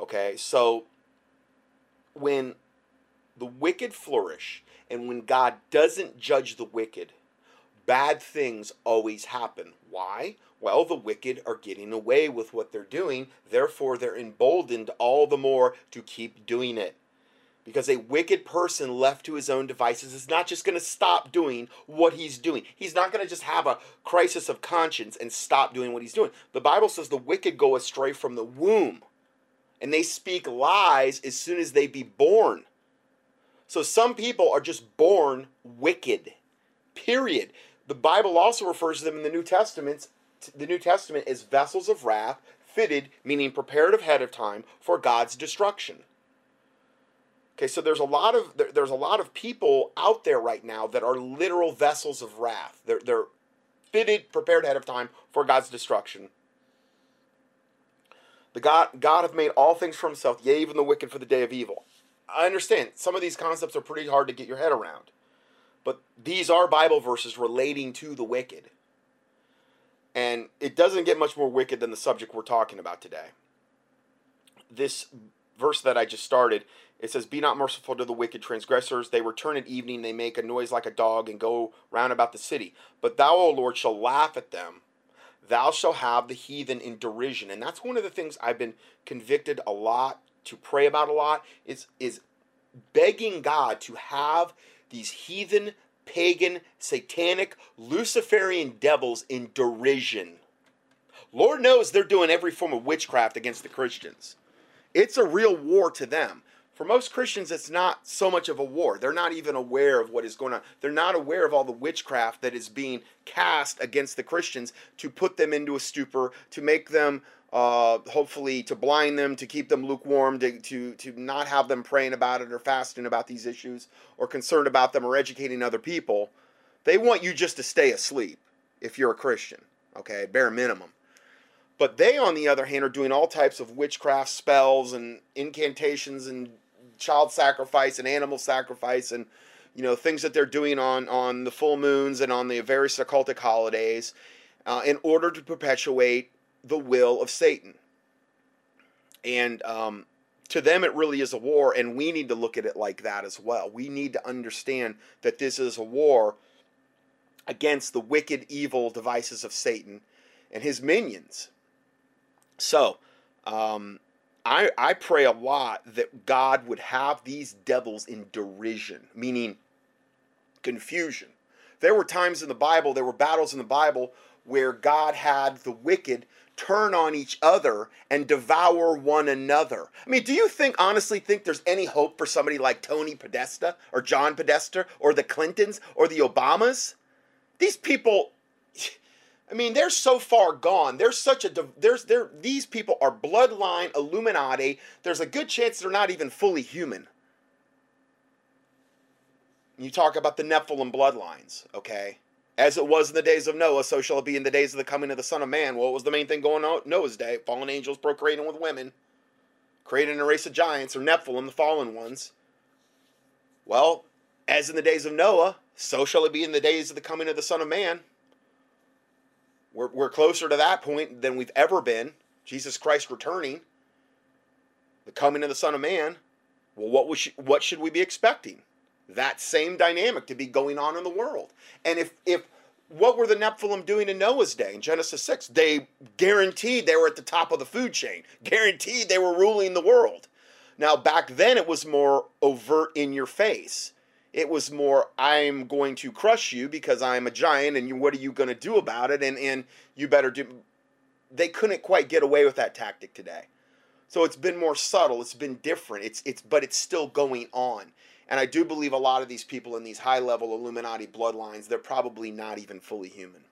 Okay, so when the wicked flourish, and when God doesn't judge the wicked, bad things always happen. Why? Well, the wicked are getting away with what they're doing. Therefore, they're emboldened all the more to keep doing it. Because a wicked person left to his own devices is not just going to stop doing what he's doing. He's not going to just have a crisis of conscience and stop doing what he's doing. The Bible says the wicked go astray from the womb, and they speak lies as soon as they be born. So some people are just born wicked, period. The Bible also refers to them in the New Testament, the New Testament as vessels of wrath, fitted, meaning prepared ahead of time for God's destruction. Okay, so there's a lot of there, there's a lot of people out there right now that are literal vessels of wrath. They're they're fitted, prepared ahead of time for God's destruction. The God God hath made all things for himself, yea, even the wicked for the day of evil. I understand some of these concepts are pretty hard to get your head around, but these are Bible verses relating to the wicked, and it doesn't get much more wicked than the subject we're talking about today. This verse that I just started, it says, "Be not merciful to the wicked transgressors. They return at evening, they make a noise like a dog, and go round about the city. But thou, O Lord, shall laugh at them. Thou shalt have the heathen in derision." And that's one of the things I've been convicted a lot to pray about a lot, is, is begging God to have these heathen, pagan, satanic, Luciferian devils in derision. Lord knows they're doing every form of witchcraft against the Christians. It's a real war to them. For most Christians, it's not so much of a war. They're not even aware of what is going on. They're not aware of all the witchcraft that is being cast against the Christians to put them into a stupor, to make them, uh, hopefully, to blind them, to keep them lukewarm, to, to, to not have them praying about it or fasting about these issues or concerned about them or educating other people. They want you just to stay asleep if you're a Christian, okay, bare minimum. But they, on the other hand, are doing all types of witchcraft spells and incantations and child sacrifice and animal sacrifice and, you know, things that they're doing on, on the full moons and on the various occultic holidays uh, in order to perpetuate the will of Satan. And um, to them, it really is a war, and we need to look at it like that as well. We need to understand that this is a war against the wicked, evil devices of Satan and his minions. So, um, I, I pray a lot that God would have these devils in derision, meaning confusion. There were times in the Bible, there were battles in the Bible where God had the wicked turn on each other and devour one another. I mean, do you think, honestly think there's any hope for somebody like Tony Podesta or John Podesta or the Clintons or the Obamas? These people, I mean, they're so far gone. There's such a, there's, there, these people are bloodline Illuminati. There's a good chance they're not even fully human. You talk about the Nephilim bloodlines, okay? As it was in the days of Noah, so shall it be in the days of the coming of the Son of Man. Well, it was the main thing going on Noah's day. Fallen angels procreating with women, creating a race of giants, or Nephilim, the fallen ones. Well, as in the days of Noah, so shall it be in the days of the coming of the Son of Man. We're, we're closer to that point than we've ever been. Jesus Christ returning. The coming of the Son of Man. Well, what, we sh what should we be expecting? That same dynamic to be going on in the world. And if, if what were the Nephilim doing in Noah's day in Genesis six? They guaranteed they were at the top of the food chain. Guaranteed they were ruling the world. Now, back then it was more overt in your face. It was more, I'm going to crush you because I'm a giant, and you, what are you going to do about it? And, and you better do... They couldn't quite get away with that tactic today. So it's been more subtle. It's been different. It's, it's, but it's still going on. And I do believe a lot of these people in these high-level Illuminati bloodlines, they're probably not even fully human.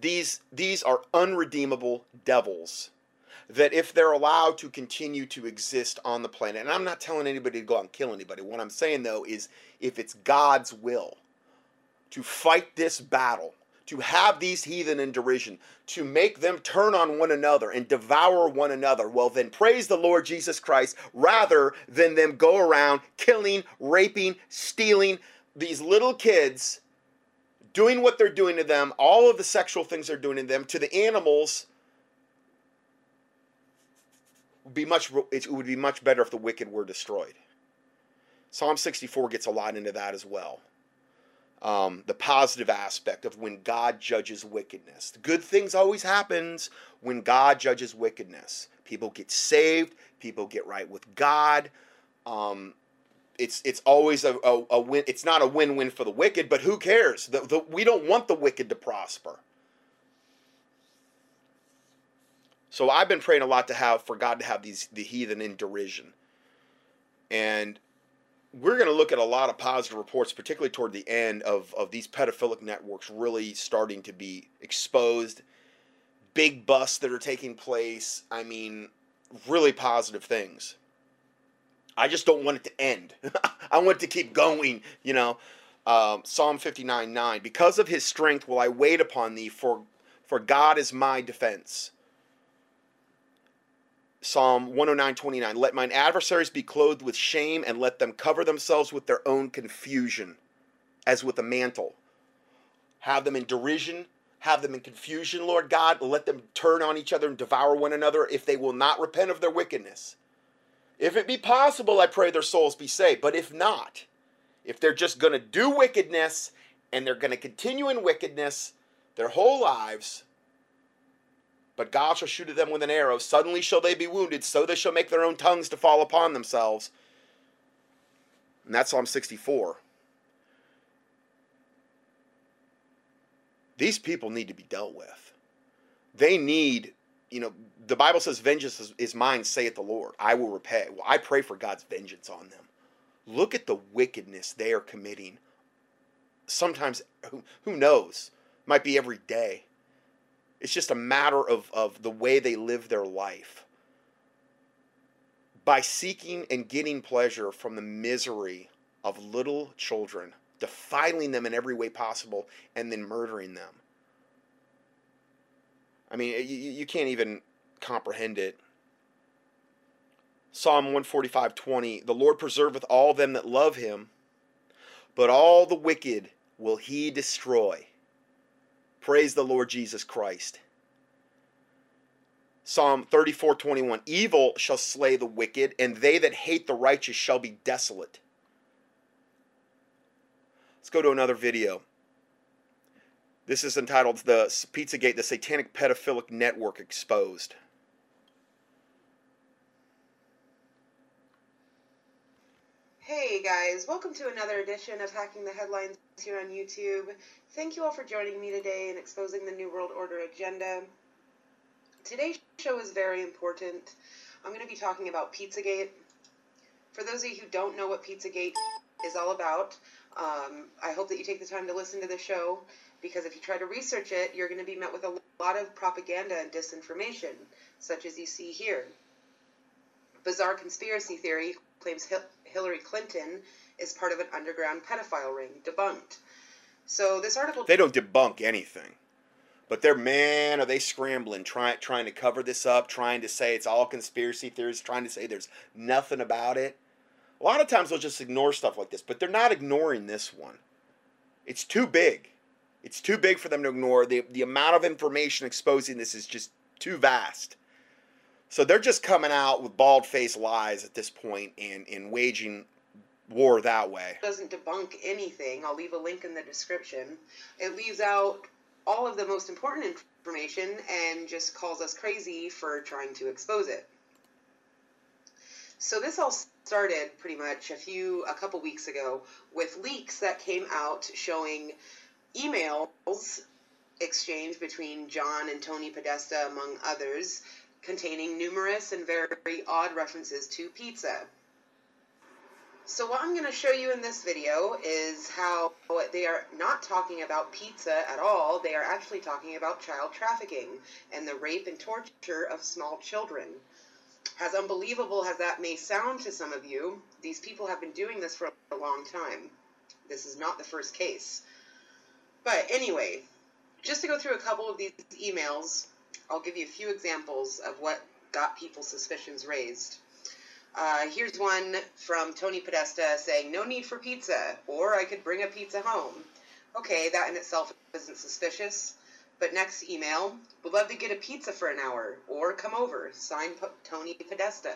These, these are unredeemable devils that if they're allowed to continue to exist on the planet, and I'm not telling anybody to go out and kill anybody. What I'm saying, though, is if it's God's will to fight this battle, to have these heathen in derision, to make them turn on one another and devour one another, well, then praise the Lord Jesus Christ rather than them go around killing, raping, stealing these little kids, doing what they're doing to them, all of the sexual things they're doing to them, to the animals. Be much, it would be much better if the wicked were destroyed. Psalm sixty-four gets a lot into that as well. Um, the positive aspect of when God judges wickedness. Good things always happens when God judges wickedness. People get saved. People get right with God. Um, it's it's always a, a, a win. It's not a win-win for the wicked, but who cares? The, the, we don't want the wicked to prosper. So I've been praying a lot to have for God to have these the heathen in derision. And we're going to look at a lot of positive reports, particularly toward the end, of, of these pedophilic networks really starting to be exposed. Big busts that are taking place. I mean, really positive things. I just don't want it to end. I want it to keep going, you know. Um, Psalm fifty-nine, nine. Because of his strength will I wait upon thee, for, for God is my defense. Psalm one oh nine, twenty-nine, let mine adversaries be clothed with shame, and let them cover themselves with their own confusion, as with a mantle. Have them in derision, have them in confusion, Lord God. Let them turn on each other and devour one another if they will not repent of their wickedness. If it be possible, I pray their souls be saved. But if not, if they're just going to do wickedness, and they're going to continue in wickedness their whole lives... But God shall shoot at them with an arrow. Suddenly shall they be wounded, so they shall make their own tongues to fall upon themselves. And that's Psalm sixty-four. These people need to be dealt with. They need, you know, the Bible says, vengeance is, is mine, saith the Lord. I will repay. Well, I pray for God's vengeance on them. Look at the wickedness they are committing. Sometimes, who, who knows, might be every day. It's just a matter of, of the way they live their life. By seeking and getting pleasure from the misery of little children, defiling them in every way possible, and then murdering them. I mean, you, you can't even comprehend it. Psalm one forty-five twenty, the Lord preserveth all them that love him, but all the wicked will he destroy. Praise the Lord Jesus Christ. Psalm thirty-four twenty-one, evil shall slay the wicked, and they that hate the righteous shall be desolate. Let's go to another video. This is entitled, The Pizzagate, the Satanic Pedophilic Network Exposed. Hey guys, welcome to another edition of Hacking the Headlines here on YouTube. Thank you all for joining me today in exposing the New World Order agenda. Today's show is very important. I'm going to be talking about Pizzagate. For those of you who don't know what Pizzagate is all about, um, I hope that you take the time to listen to the show, because if you try to research it, you're going to be met with a lot of propaganda and disinformation, such as you see here. Bizarre conspiracy theory claims Hillary Clinton is part of an underground pedophile ring. Debunked. So this article... They don't debunk anything. But they're, man, are they scrambling, try, trying to cover this up, trying to say it's all conspiracy theories, trying to say there's nothing about it. A lot of times they'll just ignore stuff like this, but they're not ignoring this one. It's too big. It's too big for them to ignore. The, the amount of information exposing this is just too vast. So they're just coming out with bald-faced lies at this point and, and waging war that way. It doesn't debunk anything. I'll leave a link in the description. It leaves out all of the most important information and just calls us crazy for trying to expose it. So this all started pretty much a few, a couple weeks ago with leaks that came out showing emails exchanged between John and Tony Podesta, among others, containing numerous and very odd references to pizza. So what I'm going to show you in this video is how they are not talking about pizza at all. They are actually talking about child trafficking and the rape and torture of small children. As unbelievable as that may sound to some of you, these people have been doing this for a long time. This is not the first case. But anyway, just to go through a couple of these emails, I'll give you a few examples of what got people's suspicions raised. Uh, here's one from Tony Podesta saying, no need for pizza, or I could bring a pizza home. Okay, that in itself isn't suspicious. But next email, would love to get a pizza for an hour, or come over, signed Tony Podesta.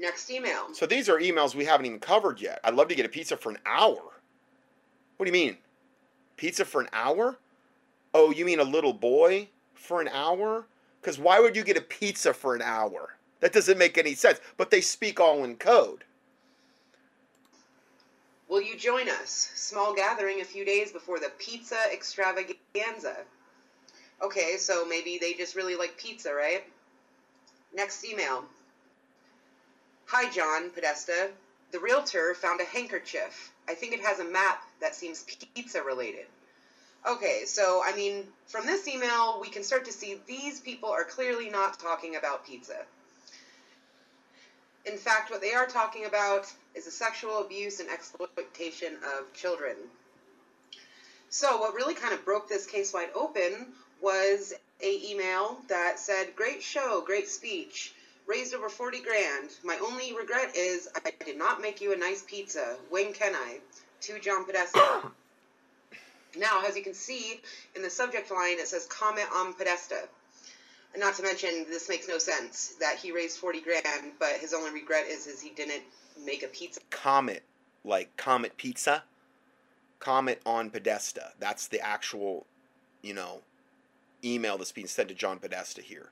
Next email. So these are emails we haven't even covered yet. I'd love to get a pizza for an hour. What do you mean? Pizza for an hour? Oh, you mean a little boy for an hour? Because why would you get a pizza for an hour? That doesn't make any sense, but they speak all in code. Will you join us? Small gathering a few days before the pizza extravaganza. Okay, so maybe they just really like pizza, right? Next email. Hi, John Podesta. The realtor found a handkerchief. I think it has a map that seems pizza-related. Okay, so, I mean, from this email, we can start to see these people are clearly not talking about pizza. In fact, what they are talking about is the sexual abuse and exploitation of children. So what really kind of broke this case wide open was an email that said, great show, great speech, raised over forty grand. My only regret is I did not make you a nice pizza. When can I? To John Podesta. Now, as you can see in the subject line, it says comment on Podesta. Not to mention, this makes no sense, that he raised forty grand, but his only regret is, is he didn't make a pizza. Comet, like Comet Pizza, Comet on Podesta. That's the actual, you know, email that's being sent to John Podesta here.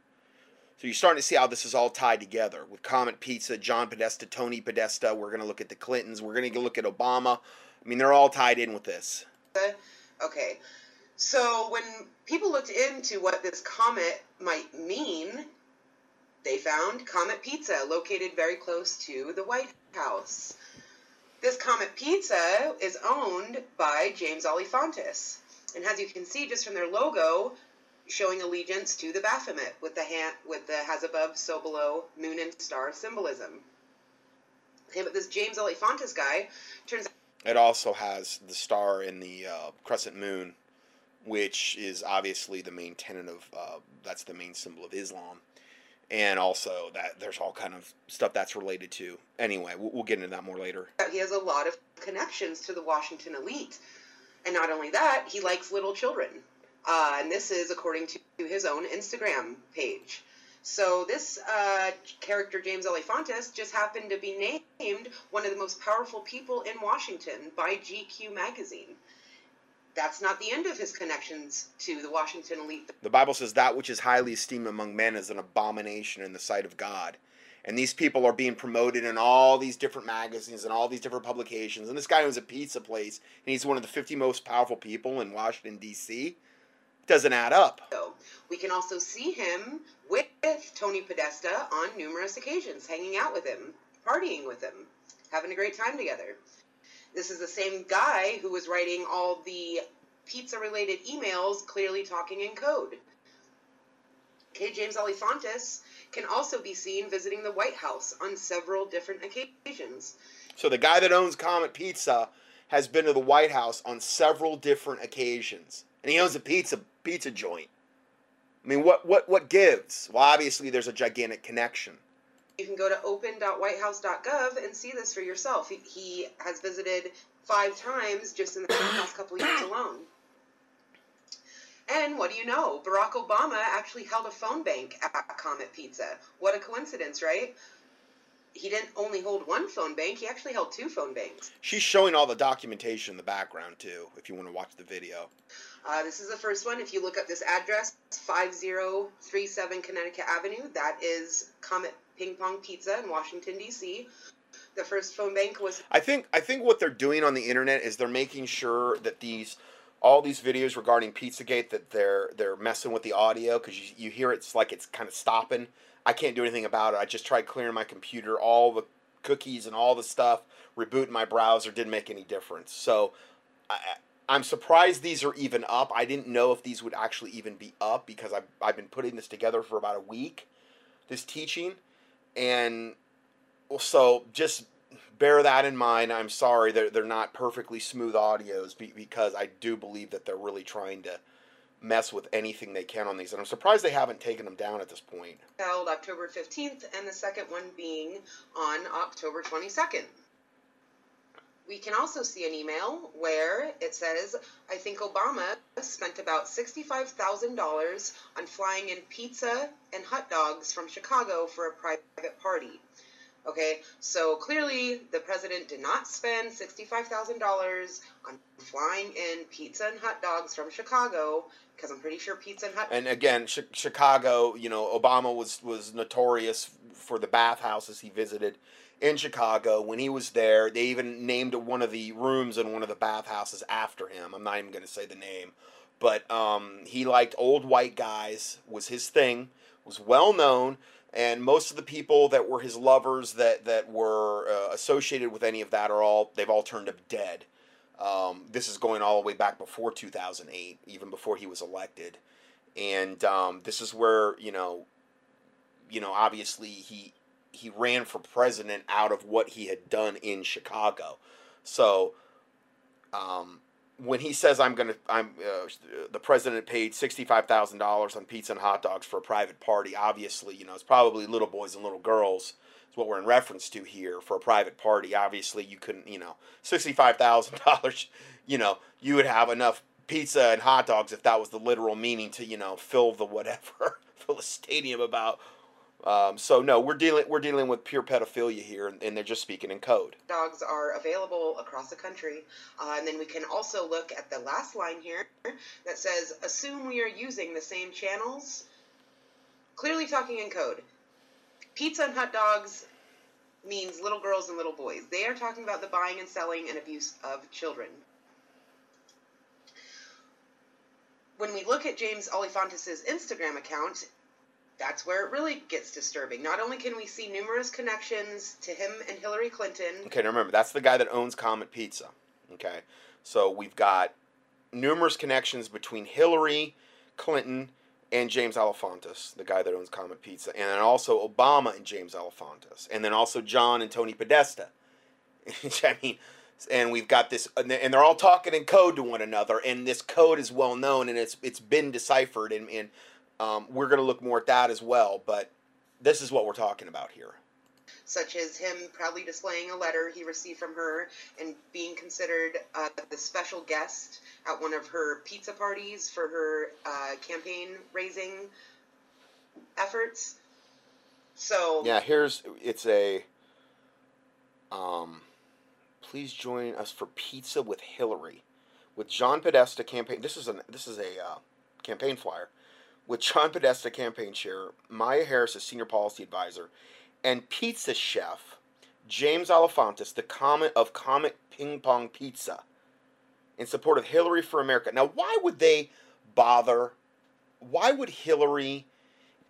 So you're starting to see how this is all tied together with Comet Pizza, John Podesta, Tony Podesta. We're going to look at the Clintons. We're going to look at Obama. I mean, they're all tied in with this. Okay, so when people looked into what this comet might mean, they found Comet Pizza, located very close to the White House. This Comet Pizza is owned by James Alefantis. And as you can see just from their logo, showing allegiance to the Baphomet with the hand, with the as above, so below, moon and star symbolism. Okay, but this James Alefantis guy turns out... It also has the star and the uh, crescent moon, which is obviously the main tenet of, uh, that's the main symbol of Islam. And also that there's all kind of stuff that's related to. Anyway, we'll, we'll get into that more later. He has a lot of connections to the Washington elite. And not only that, he likes little children. Uh, and this is according to his own Instagram page. So this uh, character, James Alefantis, just happened to be named one of the most powerful people in Washington by G Q magazine. That's not the end of his connections to the Washington elite. The Bible says that which is highly esteemed among men is an abomination in the sight of God. And these people are being promoted in all these different magazines and all these different publications. And this guy owns a pizza place, and he's one of the fifty most powerful people in Washington, D C Doesn't add up. So we can also see him with Tony Podesta on numerous occasions, hanging out with him, partying with him, having a great time together. This is the same guy who was writing all the pizza-related emails, clearly talking in code. Okay, James Alefantis can also be seen visiting the White House on several different occasions. So the guy that owns Comet Pizza has been to the White House on several different occasions. And he owns a pizza pizza joint. I mean, what, what, what gives? Well, obviously, there's a gigantic connection. You can go to open dot white house dot gov and see this for yourself. He, he has visited five times just in the last couple of years alone. And what do you know? Barack Obama actually held a phone bank at Comet Pizza. What a coincidence, right? He didn't only hold one phone bank, he actually held two phone banks. She's showing all the documentation in the background, too, if you want to watch the video. Uh, this is the first one. If you look up this address, five oh three seven Connecticut Avenue, that is Comet Ping Pong Pizza in Washington, D C The first phone bank was... I think, I think what they're doing on the internet is they're making sure that these... all these videos regarding Pizzagate, that they're they're messing with the audio because you, you hear it's like it's kind of stopping. I can't do anything about it. I just tried clearing my computer, all the cookies and all the stuff, rebooting my browser, didn't make any difference. So I, I'm surprised these are even up. I didn't know if these would actually even be up because I've, I've been putting this together for about a week, this teaching. And so just... bear that in mind. I'm sorry they're, they're not perfectly smooth audios be, because I do believe that they're really trying to mess with anything they can on these. And I'm surprised they haven't taken them down at this point. Held October fifteenth and the second one being on October twenty-second. We can also see an email where it says, I think Obama spent about sixty-five thousand dollars on flying in pizza and hot dogs from Chicago for a private party. Okay, so clearly the president did not spend sixty-five thousand dollars on flying in pizza and hot dogs from Chicago, because I'm pretty sure pizza and hot dogs... And again, sh Chicago, you know, Obama was, was notorious for the bathhouses he visited in Chicago. When he was there, they even named one of the rooms in one of the bathhouses after him. I'm not even going to say the name. But um, he liked old white guys, was his thing, was well known. And most of the people that were his lovers that, that were uh, associated with any of that are all, they've all turned up dead. Um, this is going all the way back before two thousand eight, even before he was elected. And um, this is where, you know, you know, obviously he, he ran for president out of what he had done in Chicago. So um, when he says I'm going to, I'm uh, the president paid sixty-five thousand dollars on pizza and hot dogs for a private party. Obviously, you know, it's probably little boys and little girls is what we're in reference to here for a private party. Obviously, you couldn't, you know, sixty-five thousand dollars, you know, you would have enough pizza and hot dogs if that was the literal meaning to, you know, fill the whatever, fill the stadium about. Um, so no, we're dealing we're dealing with pure pedophilia here, and, and they're just speaking in code. Dogs are available across the country, uh, and then we can also look at the last line here that says, "Assume we are using the same channels." Clearly talking in code. Pizza and hot dogs means little girls and little boys. They are talking about the buying and selling and abuse of children. when we look at James Alefantis' Instagram account, that's where it really gets disturbing. Not only can we see numerous connections to him and Hillary Clinton. Okay, now remember, that's the guy that owns Comet Pizza. Okay, so we've got numerous connections between Hillary Clinton and James Alefantis, the guy that owns Comet Pizza, and then also Obama and James Alefantis, and then also John and Tony Podesta. I mean, and we've got this, and they're all talking in code to one another, and this code is well known, and it's it's been deciphered, and, and um, we're going to look more at that as well, but this is what we're talking about here. Such as him proudly displaying a letter he received from her and being considered uh, the special guest at one of her pizza parties for her uh, campaign-raising efforts. So yeah, here's, it's a, um, please join us for pizza with Hillary, with John Podesta campaign, this is, an, this is a uh, campaign flyer, with John Podesta campaign chair, Maya Harris as senior policy advisor, and pizza chef James Alefantis, the comet of Comet Ping Pong Pizza, in support of Hillary for America. Now, why would they bother? Why would Hillary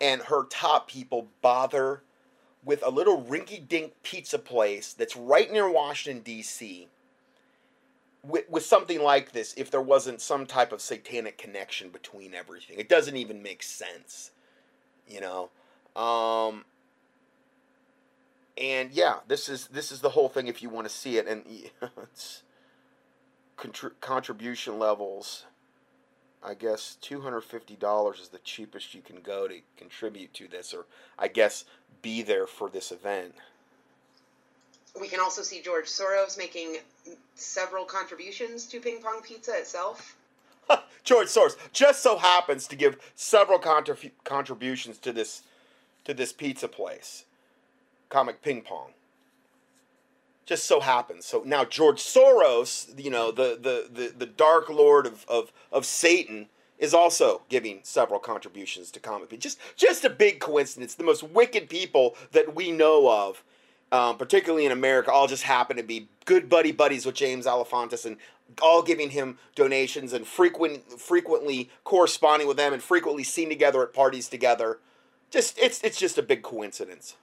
and her top people bother with a little rinky-dink pizza place that's right near Washington, D C with, with something like this if there wasn't some type of satanic connection between everything? It doesn't even make sense, you know? Um... And yeah, this is this is the whole thing. If you want to see it, and it's contri- contribution levels, I guess two hundred fifty dollars is the cheapest you can go to contribute to this, or I guess be there for this event. We can also see George Soros making several contributions to Ping Pong Pizza itself. George Soros just so happens to give several contrib- contributions to this to this pizza place. Comic Ping Pong. Just so happens. So now George Soros, you know, the the, the, the dark lord of, of, of Satan, is also giving several contributions to Comic Ping. Just, just a big coincidence. The most wicked people that we know of, um, particularly in America, all just happen to be good buddy buddies with James Alefantis and all giving him donations and frequent, frequently corresponding with them and frequently seen together at parties together. Just it's it's just a big coincidence.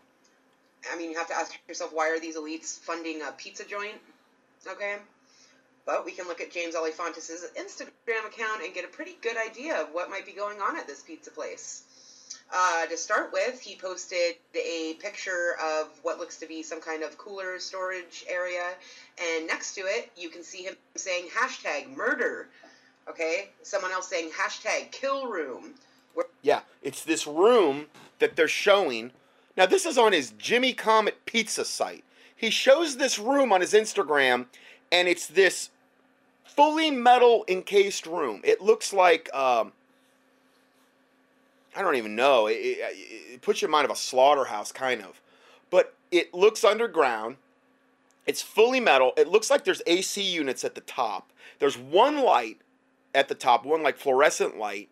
I mean, you have to ask yourself, why are these elites funding a pizza joint? Okay? But we can look at James Alefantis' Instagram account and get a pretty good idea of what might be going on at this pizza place. Uh, to start with, he posted a picture of what looks to be some kind of cooler storage area, and next to it, you can see him saying, hashtag murder. Okay? Someone else saying, hashtag kill room. Where- yeah, it's this room that they're showing. Now, this is on his Jimmy Comet Pizza site. He shows this room on his Instagram, and it's this fully metal-encased room. It looks like, um, I don't even know. It, it, it puts you in mind of a slaughterhouse, kind of. But it looks underground. It's fully metal. It looks like there's A C units at the top. There's one light at the top, one like fluorescent light,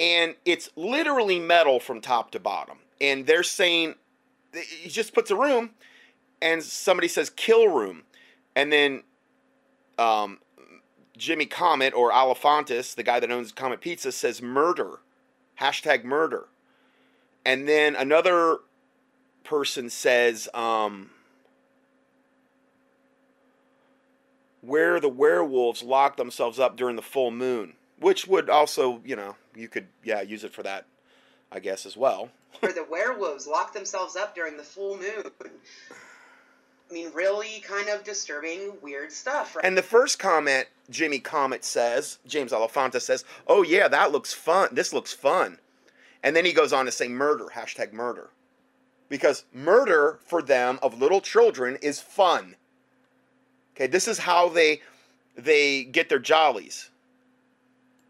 and it's literally metal from top to bottom. And they're saying, he just puts a room, and somebody says, kill room. And then um, Jimmy Comet, or Alefantis, the guy that owns Comet Pizza, says murder. Hashtag murder. And then another person says, um, where the werewolves lock themselves up during the full moon. Which would also, you know, you could, yeah, use it for that, I guess, as well. Where the werewolves lock themselves up during the full moon. I mean, really kind of disturbing, weird stuff, right? And the first comment Jimmy Comet says, James Alefantis says, oh yeah, that looks fun. This looks fun. And then he goes on to say murder, hashtag murder. Because murder for them of little children is fun. Okay, this is how they they get their jollies.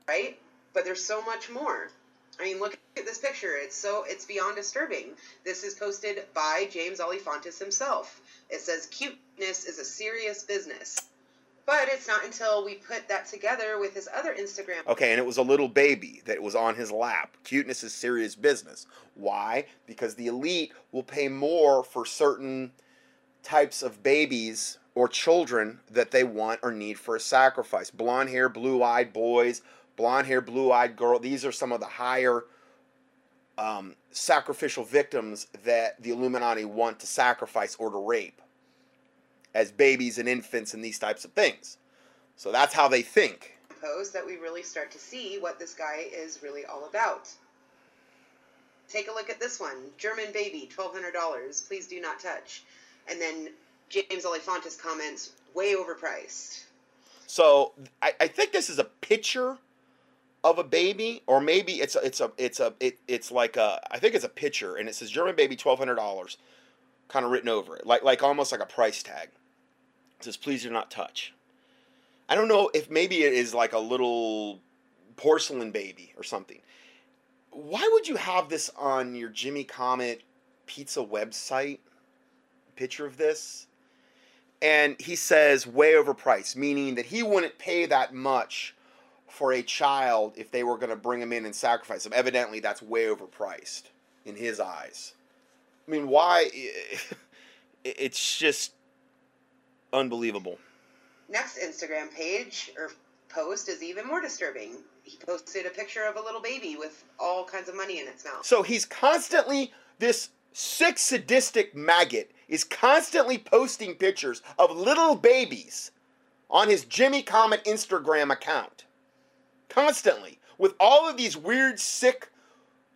Right? But there's so much more. I mean, look at this picture. It's so, it's beyond disturbing. This is posted by James Alefantis himself. It says, cuteness is a serious business. But it's not until we put that together with his other Instagram. Okay, and it was a little baby that was on his lap. Cuteness is serious business. Why? Because the elite will pay more for certain types of babies or children that they want or need for a sacrifice. Blonde hair, blue-eyed boys, blonde hair, blue-eyed girl. These are some of the higher um, sacrificial victims that the Illuminati want to sacrifice or to rape as babies and infants and these types of things. So that's how they think. Suppose that we really start to see what this guy is really all about. Take a look at this one. German baby, twelve hundred dollars. Please do not touch. And then James Alefantis comments, way overpriced. So I, I think this is a picture of a baby, or maybe it's a, it's a it's a it, it's like a I think it's a picture, and it says German baby, twelve hundred dollars, kind of written over it, like like almost like a price tag. It says, please do not touch. I don't know if maybe it is like a little porcelain baby or something. Why would you have this on your Jimmy Comet Pizza website? Picture of this, and he says way overpriced, meaning that he wouldn't pay that much for a child if they were going to bring him in and sacrifice him. Evidently, that's way overpriced in his eyes. I mean, why? It's just unbelievable. Next Instagram page or post is even more disturbing. He posted a picture of a little baby with all kinds of money in its mouth. So he's constantly, this sick, sadistic maggot is constantly posting pictures of little babies on his Jimmy Comet Instagram account. Constantly. With all of these weird, sick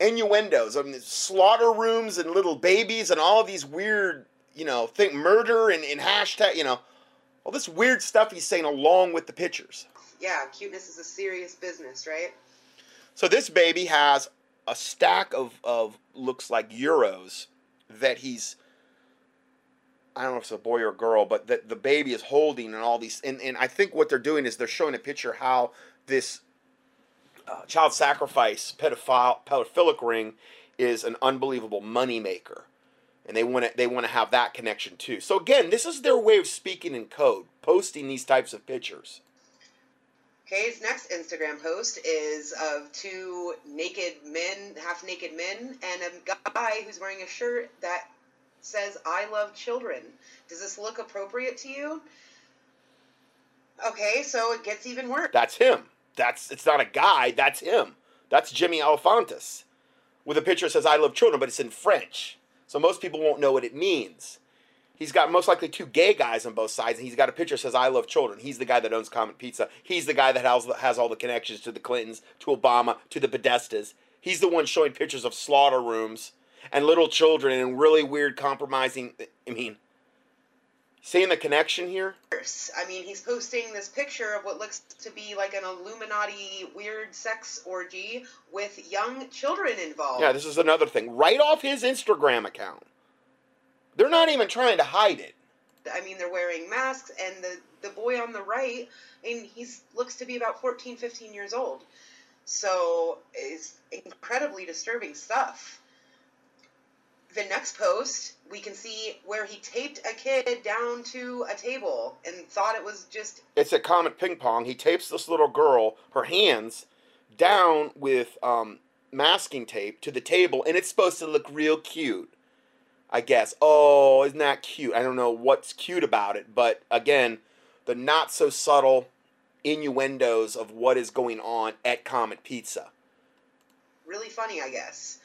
innuendos. I mean, slaughter rooms and little babies and all of these weird, you know, think murder and, and hashtag, you know. All this weird stuff he's saying along with the pictures. Yeah, cuteness is a serious business, right? So this baby has a stack of, of looks like euros that he's... I don't know if it's a boy or a girl, but that the baby is holding and all these, and, and I think what they're doing is they're showing a picture how this uh, child sacrifice pedophile pedophilic ring is an unbelievable money maker, and they want to they want to have that connection too. So again, this is their way of speaking in code, posting these types of pictures. Okay, his next Instagram post is of two naked men, half naked men, and a guy who's wearing a shirt that says, I love children. Does this look appropriate to you? Okay, so it gets even worse. That's him. That's it's not a guy, that's him. That's Jimmy Alefantis. With a picture that says, I love children, but it's in French. So most people won't know what it means. He's got most likely two gay guys on both sides, and he's got a picture that says, I love children. He's the guy that owns Comet Pizza. He's the guy that has, has all the connections to the Clintons, to Obama, to the Podestas. He's the one showing pictures of slaughter rooms and little children and really weird compromising. I mean, seeing the connection here? I mean, he's posting this picture of what looks to be like an Illuminati weird sex orgy with young children involved. Yeah, this is another thing. Right off his Instagram account. They're not even trying to hide it. I mean, they're wearing masks, and the, the boy on the right, I mean, he looks to be about fourteen, fifteen years old. So it's incredibly disturbing stuff. The next post, we can see where he taped a kid down to a table and thought it was just... It's at Comet Ping Pong. He tapes this little girl, her hands, down with um, masking tape to the table, and it's supposed to look real cute, I guess. Oh, isn't that cute? I don't know what's cute about it, but again, the not-so-subtle innuendos of what is going on at Comet Pizza. Really funny, I guess.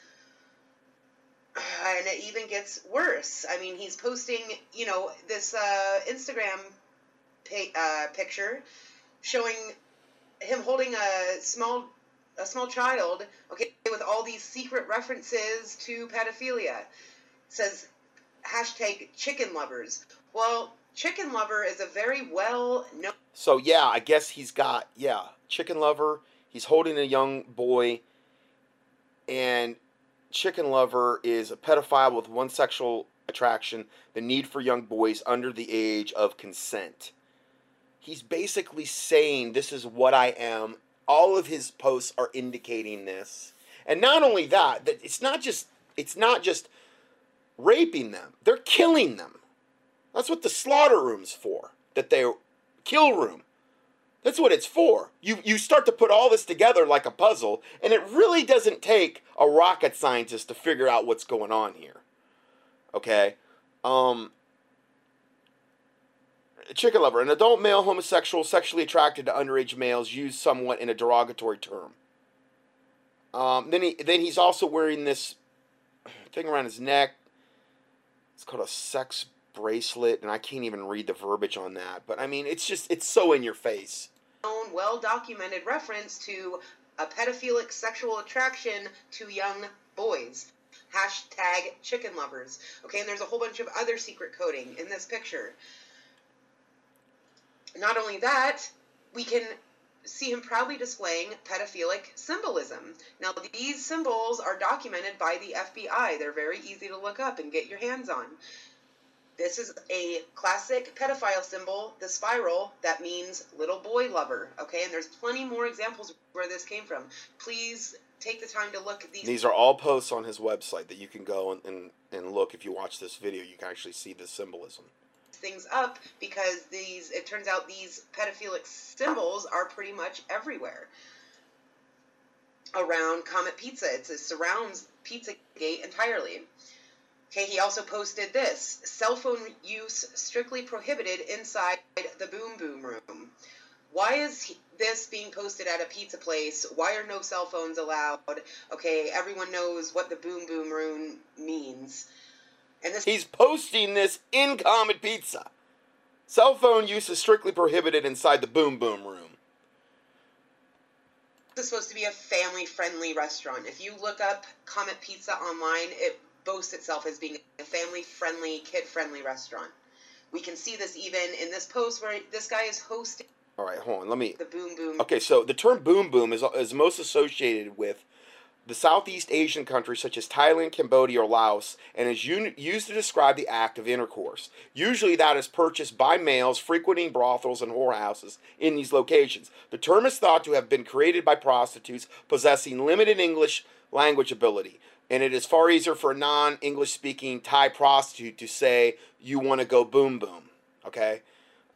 And it even gets worse. I mean, he's posting, you know, this uh, Instagram pay, uh, picture showing him holding a small a small child, okay, with all these secret references to pedophilia. It says, hashtag chicken lovers. Well, chicken lover is a very well-known... So, yeah, I guess he's got, yeah, chicken lover. He's holding a young boy, and... Chicken lover is a pedophile with one sexual attraction, the need for young boys under the age of consent. He's basically saying this is what I am. All of his posts are indicating this. And not only that, that it's not just it's not just raping them. They're killing them. That's what the slaughter room's for. That they kill room. That's what it's for. You you start to put all this together like a puzzle, and it really doesn't take a rocket scientist to figure out what's going on here. Okay? Um, chicken lover, an adult male homosexual sexually attracted to underage males, used somewhat in a derogatory term. Um, then he then he's also wearing this thing around his neck. It's called a sex bracelet, and I can't even read the verbiage on that. But I mean, it's just, it's so in your face. Well-documented reference to a pedophilic sexual attraction to young boys. Hashtag chicken lovers. Okay, and there's a whole bunch of other secret coding in this picture. Not only that, we can see him proudly displaying pedophilic symbolism. Now, these symbols are documented by the F B I. They're very easy to look up and get your hands on. This is a classic pedophile symbol, the spiral, that means little boy lover, okay? And there's plenty more examples where this came from. Please take the time to look at these. These are all posts on his website that you can go and, and, and look. If you watch this video, you can actually see this symbolism. Things up, because these, it turns out these pedophilic symbols are pretty much everywhere. Around Comet Pizza, it surrounds Pizzagate entirely. Okay, he also posted this. Cell phone use strictly prohibited inside the boom boom room. Why is he, this being posted at a pizza place? Why are no cell phones allowed? Okay, everyone knows what the boom boom room means. And this, he's posting this in Comet Pizza. Cell phone use is strictly prohibited inside the boom boom room. This is supposed to be a family-friendly restaurant. If you look up Comet Pizza online, it boasts itself as being a family-friendly, kid-friendly restaurant. We can see this even in this post where this guy is hosting... All right, hold on, let me... The boom boom... Okay, so the term boom boom is, is most associated with the Southeast Asian countries such as Thailand, Cambodia, or Laos, and is used to describe the act of intercourse. Usually that is purchased by males frequenting brothels and whorehouses in these locations. The term is thought to have been created by prostitutes possessing limited English language ability. And it is far easier for a non-English-speaking Thai prostitute to say, you want to go boom boom, okay?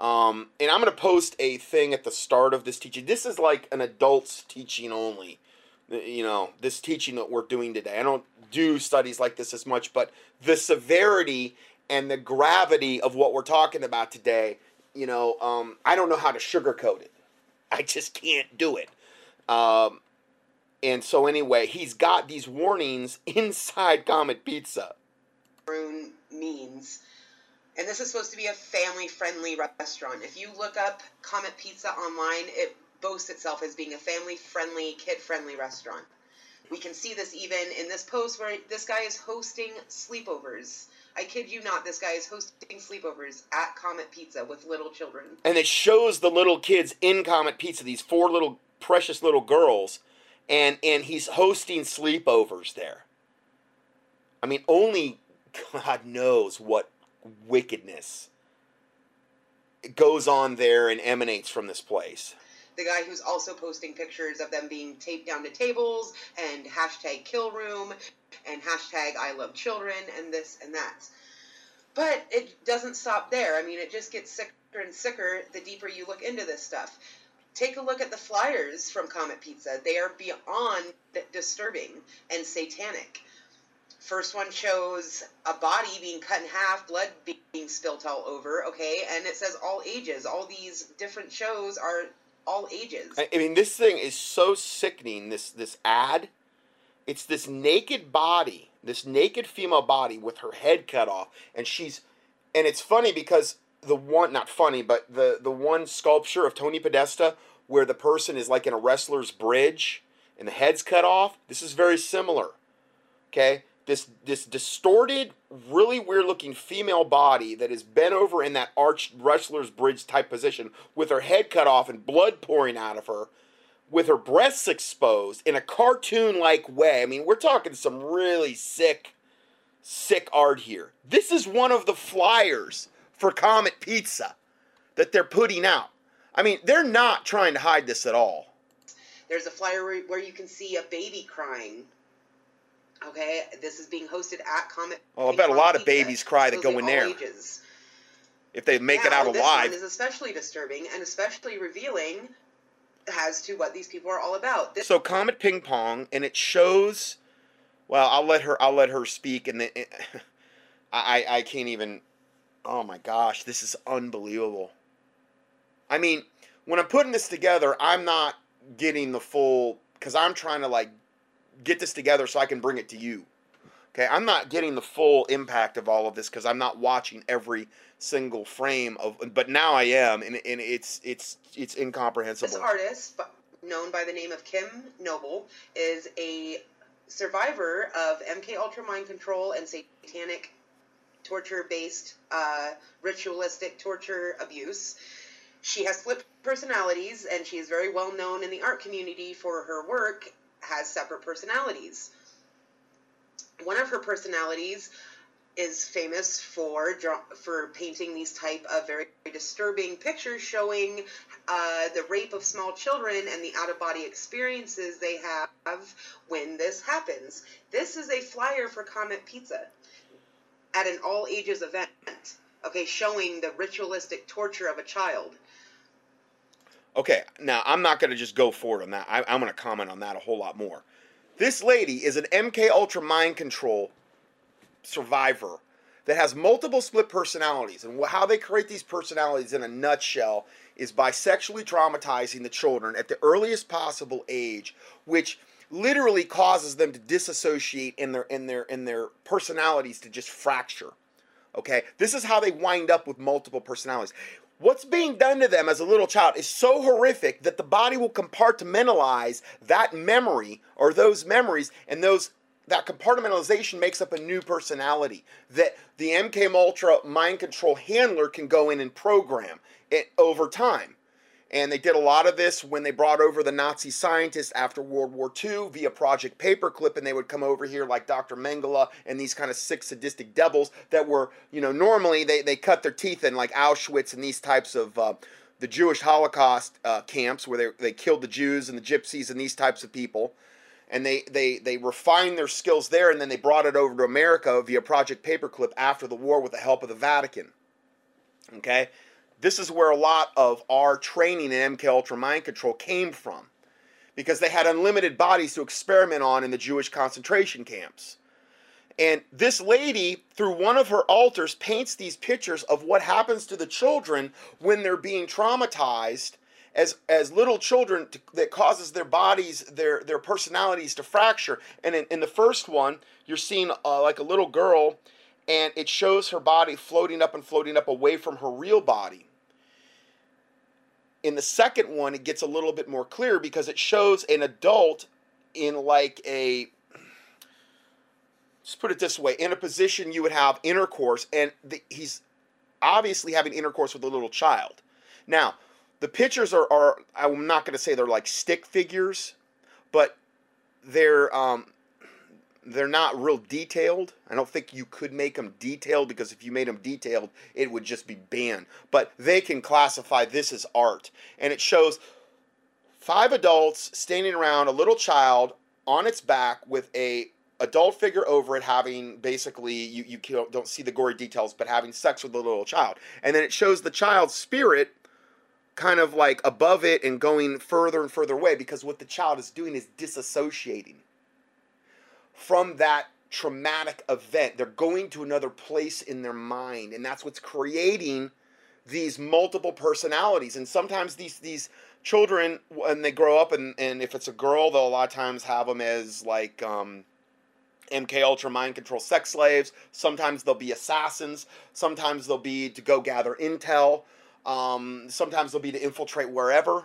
Um, and I'm going to post a thing at the start of this teaching. This is like an adult's teaching only, you know, this teaching that we're doing today. I don't do studies like this as much, but the severity and the gravity of what we're talking about today, you know, um, I don't know how to sugarcoat it. I just can't do it. Um... And so anyway, he's got these warnings inside Comet Pizza. Means, and this is supposed to be a family-friendly restaurant. If you look up Comet Pizza online, it boasts itself as being a family-friendly, kid-friendly restaurant. We can see this even in this post where this guy is hosting sleepovers. I kid you not, this guy is hosting sleepovers at Comet Pizza with little children. And it shows the little kids in Comet Pizza, these four little precious little girls. And and he's hosting sleepovers there. I mean, only God knows what wickedness goes on there and emanates from this place. The guy who's also posting pictures of them being taped down to tables and hashtag kill room and hashtag I love children and this and that. But it doesn't stop there. I mean, it just gets sicker and sicker the deeper you look into this stuff. Take a look at the flyers from Comet Pizza. They are beyond disturbing and satanic. First one shows a body being cut in half, blood being spilt all over, okay? And it says all ages. All these different shows are all ages. I mean, this thing is so sickening, this, this ad. It's this naked body, this naked female body with her head cut off. And she's, and it's funny because... The one, not funny, but the, the one sculpture of Tony Podesta where the person is like in a wrestler's bridge and the head's cut off, this is very similar, okay? This, this distorted, really weird-looking female body that is bent over in that arched wrestler's bridge type position with her head cut off and blood pouring out of her, with her breasts exposed in a cartoon-like way. I mean, we're talking some really sick, sick art here. This is one of the flyers for Comet Pizza that they're putting out. I mean, they're not trying to hide this at all. There's a flyer where you can see a baby crying. Okay, this is being hosted at Comet Pizza. Oh, I bet a lot of babies cry that go in there. Ages. If they make yeah, it out alive. This one is especially disturbing and especially revealing as to what these people are all about. This so Comet Ping Pong, and it shows. Well, I'll let her. I'll let her speak, and then I I can't even. Oh my gosh, this is unbelievable. I mean, when I'm putting this together, I'm not getting the full, because I'm trying to, like, get this together so I can bring it to you. Okay, I'm not getting the full impact of all of this because I'm not watching every single frame of, but now I am, and, and it's it's it's incomprehensible. This artist, known by the name of Kim Noble, is a survivor of M K Ultra mind control and satanic torture-based uh, ritualistic torture abuse. She has split personalities, and she is very well known in the art community for her work, has separate personalities. One of her personalities is famous for for painting these type of very disturbing pictures showing uh, the rape of small children and the out-of-body experiences they have when this happens. This is a flyer for Comet Pizza at an all-ages event, okay, showing the ritualistic torture of a child. Okay, now I'm not going to just go forward on that. I, I'm going to comment on that a whole lot more. This lady is an M K Ultra mind control survivor that has multiple split personalities, and how they create these personalities in a nutshell is by sexually traumatizing the children at the earliest possible age, which literally causes them to disassociate in their in their in their personalities to just fracture. Okay, this is how they wind up with multiple personalities. What's being done to them as a little child is so horrific that the body will compartmentalize that memory or those memories, and those that compartmentalization makes up a new personality that the M K Ultra mind control handler can go in and program it over time. And they did a lot of this when they brought over the Nazi scientists after World War Two via Project Paperclip, and they would come over here like Doctor Mengele and these kind of sick, sadistic devils that were, you know, normally they, they cut their teeth in like Auschwitz and these types of uh, the Jewish Holocaust uh, camps where they, they killed the Jews and the gypsies and these types of people. And they, they, they refined their skills there, and then they brought it over to America via Project Paperclip after the war with the help of the Vatican. Okay? This is where a lot of our training in M K Ultra mind control came from, because they had unlimited bodies to experiment on in the Jewish concentration camps. And this lady, through one of her altars, paints these pictures of what happens to the children when they're being traumatized as, as little children to, that causes their bodies, their, their personalities to fracture. And in, in the first one, you're seeing uh, like a little girl, and it shows her body floating up and floating up away from her real body. In the second one, it gets a little bit more clear because it shows an adult in like a, let's put it this way, in a position you would have intercourse, and the, he's obviously having intercourse with a little child. Now, the pictures are, are I'm not going to say they're like stick figures, but they're, um, they're not real detailed. I don't think you could make them detailed, because if you made them detailed, it would just be banned. But they can classify this as art. And it shows five adults standing around a little child on its back with a adult figure over it having, basically, you, you don't see the gory details, but having sex with the little child. And then it shows the child's spirit kind of like above it and going further and further away, because what the child is doing is disassociating from that traumatic event. They're going to another place in their mind, and that's what's creating these multiple personalities. And sometimes these these children, when they grow up, and, and if it's a girl, they'll a lot of times have them as like um, M K Ultra mind control sex slaves. Sometimes they'll be assassins. Sometimes they'll be to go gather intel. Um, sometimes they'll be to infiltrate wherever.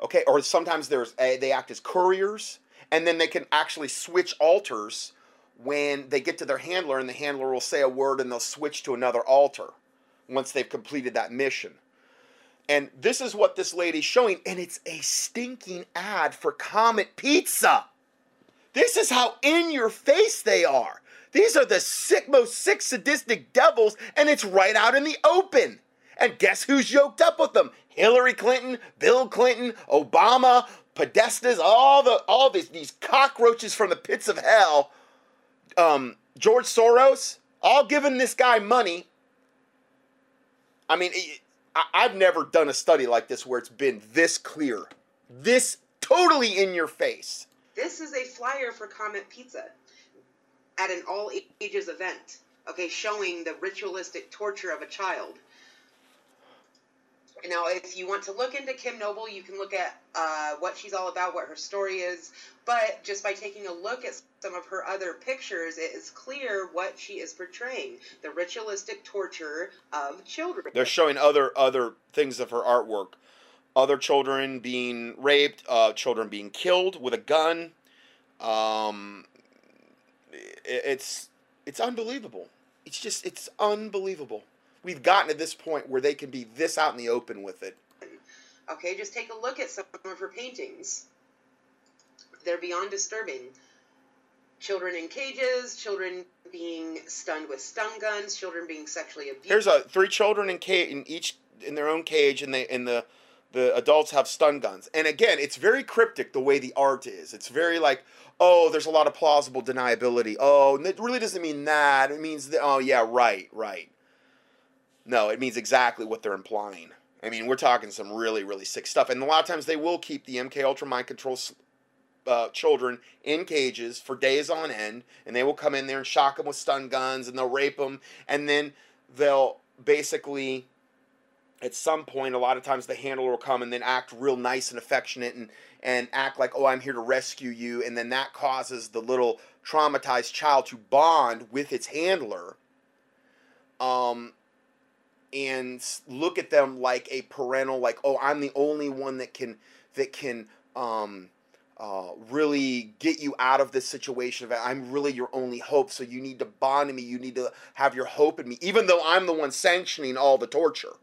Okay, or sometimes there's a, they act as couriers. And then they can actually switch altars when they get to their handler, and the handler will say a word and they'll switch to another altar once they've completed that mission. And this is what this lady's showing, and it's a stinking ad for Comet Pizza. This is how in your face they are. These are the sick, most sick, sadistic devils, and it's right out in the open. And guess who's yoked up with them? Hillary Clinton, Bill Clinton, Obama, Podestas, all the all these these cockroaches from the pits of hell, um, George Soros, all giving this guy money. I mean, it, I, I've never done a study like this where it's been this clear, this totally in your face. This is a flyer for Comet Pizza at an all ages event, okay, showing the ritualistic torture of a child. Now, if you want to look into Kim Noble, you can look at uh, what she's all about, what her story is. But just by taking a look at some of her other pictures, it is clear what she is portraying, the ritualistic torture of children. They're showing other other things of her artwork. Other children being raped, uh, children being killed with a gun. Um, it, it's it's unbelievable. It's just, it's unbelievable. We've gotten to this point where they can be this out in the open with it. Okay, just take a look at some of her paintings. They're beyond disturbing. Children in cages, children being stunned with stun guns, children being sexually abused. There's a, three children in, ca in each in their own cage, and they and the the adults have stun guns. And again, it's very cryptic the way the art is. It's very like, oh, there's a lot of plausible deniability. Oh, and it really doesn't mean that. It means that, oh yeah, right, right. No, it means exactly what they're implying. I mean, we're talking some really, really sick stuff. And a lot of times they will keep the M K Ultra mind control uh, children in cages for days on end. And they will come in there and shock them with stun guns. And they'll rape them. And then they'll basically, at some point, a lot of times the handler will come and then act real nice and affectionate. And, and act like, oh, I'm here to rescue you. And then that causes the little traumatized child to bond with its handler. Um... And look at them like a parental, like, oh, I'm the only one that can that can um, uh, really get you out of this situation. I'm really your only hope, so you need to bond to me. You need to have your hope in me, even though I'm the one sanctioning all the torture.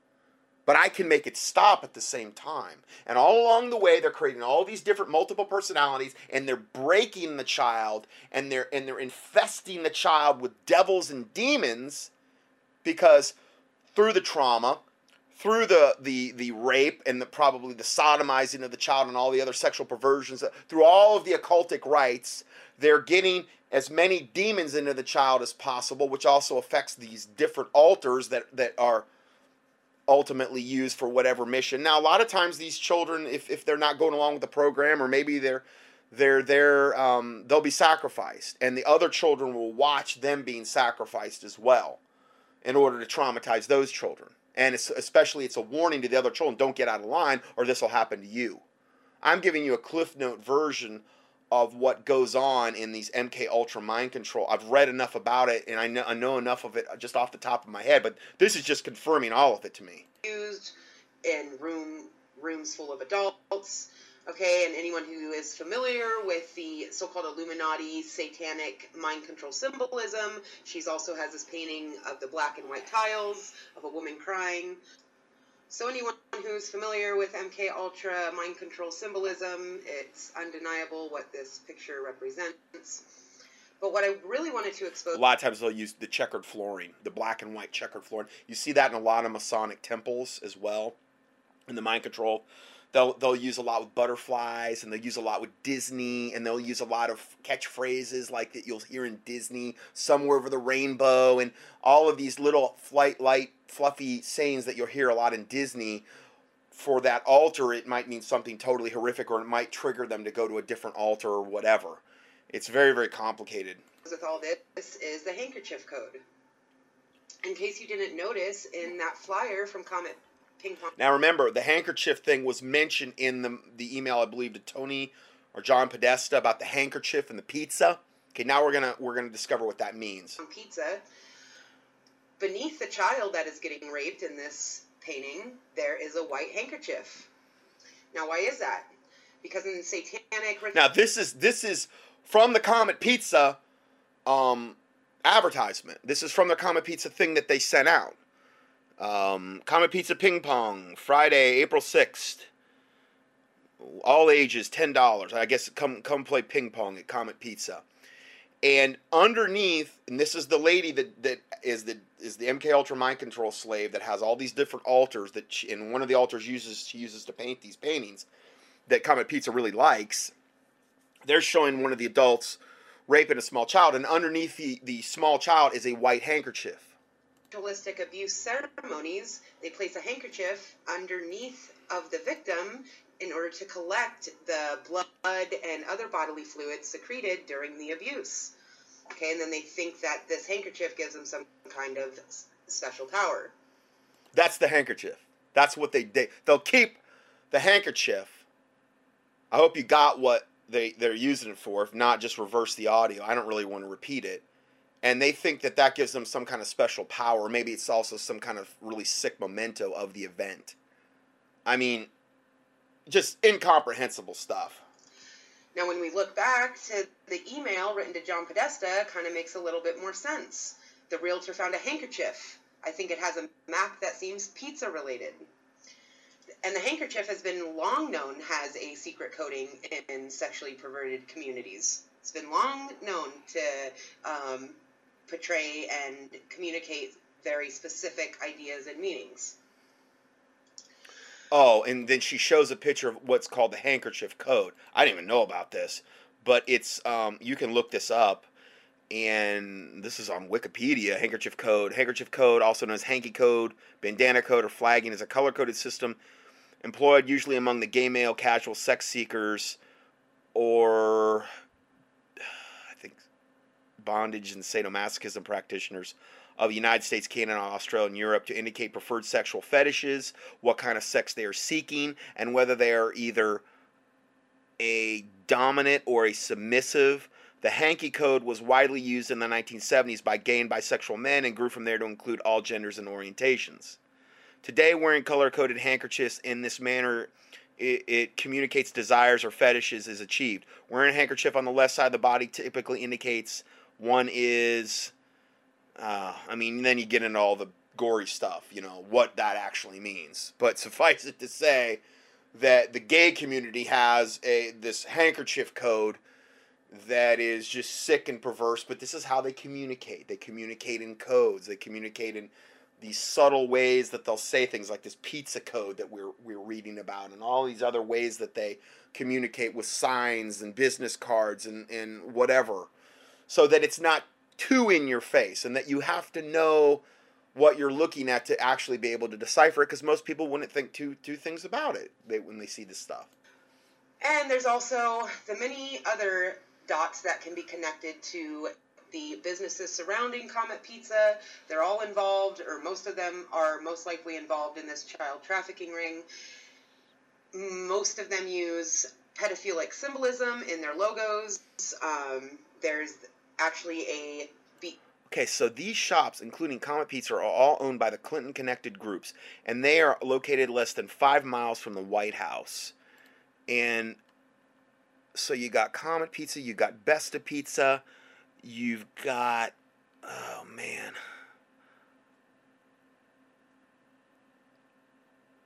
But I can make it stop at the same time. And all along the way, they're creating all these different multiple personalities, and they're breaking the child, and they're and they're infesting the child with devils and demons, because through the trauma, through the, the, the rape and the, probably the sodomizing of the child and all the other sexual perversions, through all of the occultic rites, they're getting as many demons into the child as possible, which also affects these different altars that, that are ultimately used for whatever mission. Now, a lot of times these children, if, if they're not going along with the program, or maybe they're, they're, they're, um, they'll be sacrificed, and the other children will watch them being sacrificed as well, in order to traumatize those children. And it's, especially it's a warning to the other children, don't get out of line or this will happen to you. I'm giving you a Cliff Note version of what goes on in these M K Ultra mind control. I've read enough about it, and I know, I know enough of it just off the top of my head, but this is just confirming all of it to me. Used in room, rooms full of adults, okay, and anyone who is familiar with the so-called Illuminati satanic mind control symbolism. She's also has this painting of the black and white tiles of a woman crying. So anyone who's familiar with M K Ultra mind control symbolism, it's undeniable what this picture represents. But what I really wanted to expose... A lot of times they'll use the checkered flooring, the black and white checkered flooring. You see that in a lot of Masonic temples as well, in the mind control. They'll, they'll use a lot with butterflies, and they'll use a lot with Disney, and they'll use a lot of catchphrases like that you'll hear in Disney, somewhere over the rainbow, and all of these little flight, light, fluffy sayings that you'll hear a lot in Disney. For that altar, it might mean something totally horrific, or it might trigger them to go to a different altar or whatever. It's very, very complicated. With all this, this is the handkerchief code. In case you didn't notice, in that flyer from Comet Ping Pong. Now remember, the handkerchief thing was mentioned in the, the email, I believe, to Tony or John Podesta about the handkerchief and the pizza. Okay, now we're gonna we're gonna discover what that means. Pizza. Beneath the child that is getting raped in this painting, there is a white handkerchief. Now, why is that? Because in the satanic. Now this is this is from the Comet Pizza um, advertisement. This is from the Comet Pizza thing that they sent out. Um, Comet Pizza Ping Pong, Friday, April sixth, all ages, ten dollars. I guess come, come play ping pong at Comet Pizza. And underneath, and this is the lady that, that is the, is the M K Ultra mind control slave that has all these different altars that she, and one of the altars uses, she uses to paint these paintings that Comet Pizza really likes. They're showing one of the adults raping a small child, and underneath the, the small child is a white handkerchief. Ritualistic abuse ceremonies, they place a handkerchief underneath of the victim in order to collect the blood and other bodily fluids secreted during the abuse. Okay, and then they think that this handkerchief gives them some kind of special power. That's the handkerchief. That's what they did. They'll keep the handkerchief. I hope you got what they, they're using it for. If not, just reverse the audio. I don't really want to repeat it. And they think that that gives them some kind of special power. Maybe it's also some kind of really sick memento of the event. I mean, just incomprehensible stuff. Now, when we look back to the email written to John Podesta, kind of makes a little bit more sense. The realtor found a handkerchief. I think it has a map that seems pizza-related. And the handkerchief has been long known has a secret coding in sexually perverted communities. It's been long known to um, portray and communicate very specific ideas and meanings. Oh, and then she shows a picture of what's called the handkerchief code. I didn't even know about this, but it's um, you can look this up, and this is on Wikipedia. Handkerchief code. Handkerchief code, also known as hanky code, bandana code, or flagging, is a color-coded system employed usually among the gay male casual sex seekers, or I think bondage and sadomasochism practitioners of the United States, Canada, Australia, and Europe, to indicate preferred sexual fetishes, what kind of sex they are seeking, and whether they are either a dominant or a submissive. The hanky code was widely used in the nineteen seventies by gay and bisexual men and grew from there to include all genders and orientations. Today, wearing color-coded handkerchiefs in this manner, it, it communicates desires or fetishes, is achieved. Wearing a handkerchief on the left side of the body typically indicates one is... Uh, I mean, then you get into all the gory stuff, you know, what that actually means. But suffice it to say that the gay community has a this handkerchief code that is just sick and perverse, but this is how they communicate. They communicate in codes. They communicate in these subtle ways that they'll say things like this pizza code that we're, we're reading about, and all these other ways that they communicate with signs and business cards and, and whatever, so that it's not too in your face, and that you have to know what you're looking at to actually be able to decipher it, because most people wouldn't think two two things about it they, when they see this stuff. And there's also the many other dots that can be connected to the businesses surrounding Comet Pizza. They're all involved, or most of them are most likely involved in this child trafficking ring. Most of them use pedophilic symbolism in their logos. Um, there's actually a be okay, so these shops, including Comet Pizza, are all owned by the Clinton-connected groups, and they are located less than five miles from the White House. And so you got Comet Pizza, you got Besta Pizza, you've got, oh man,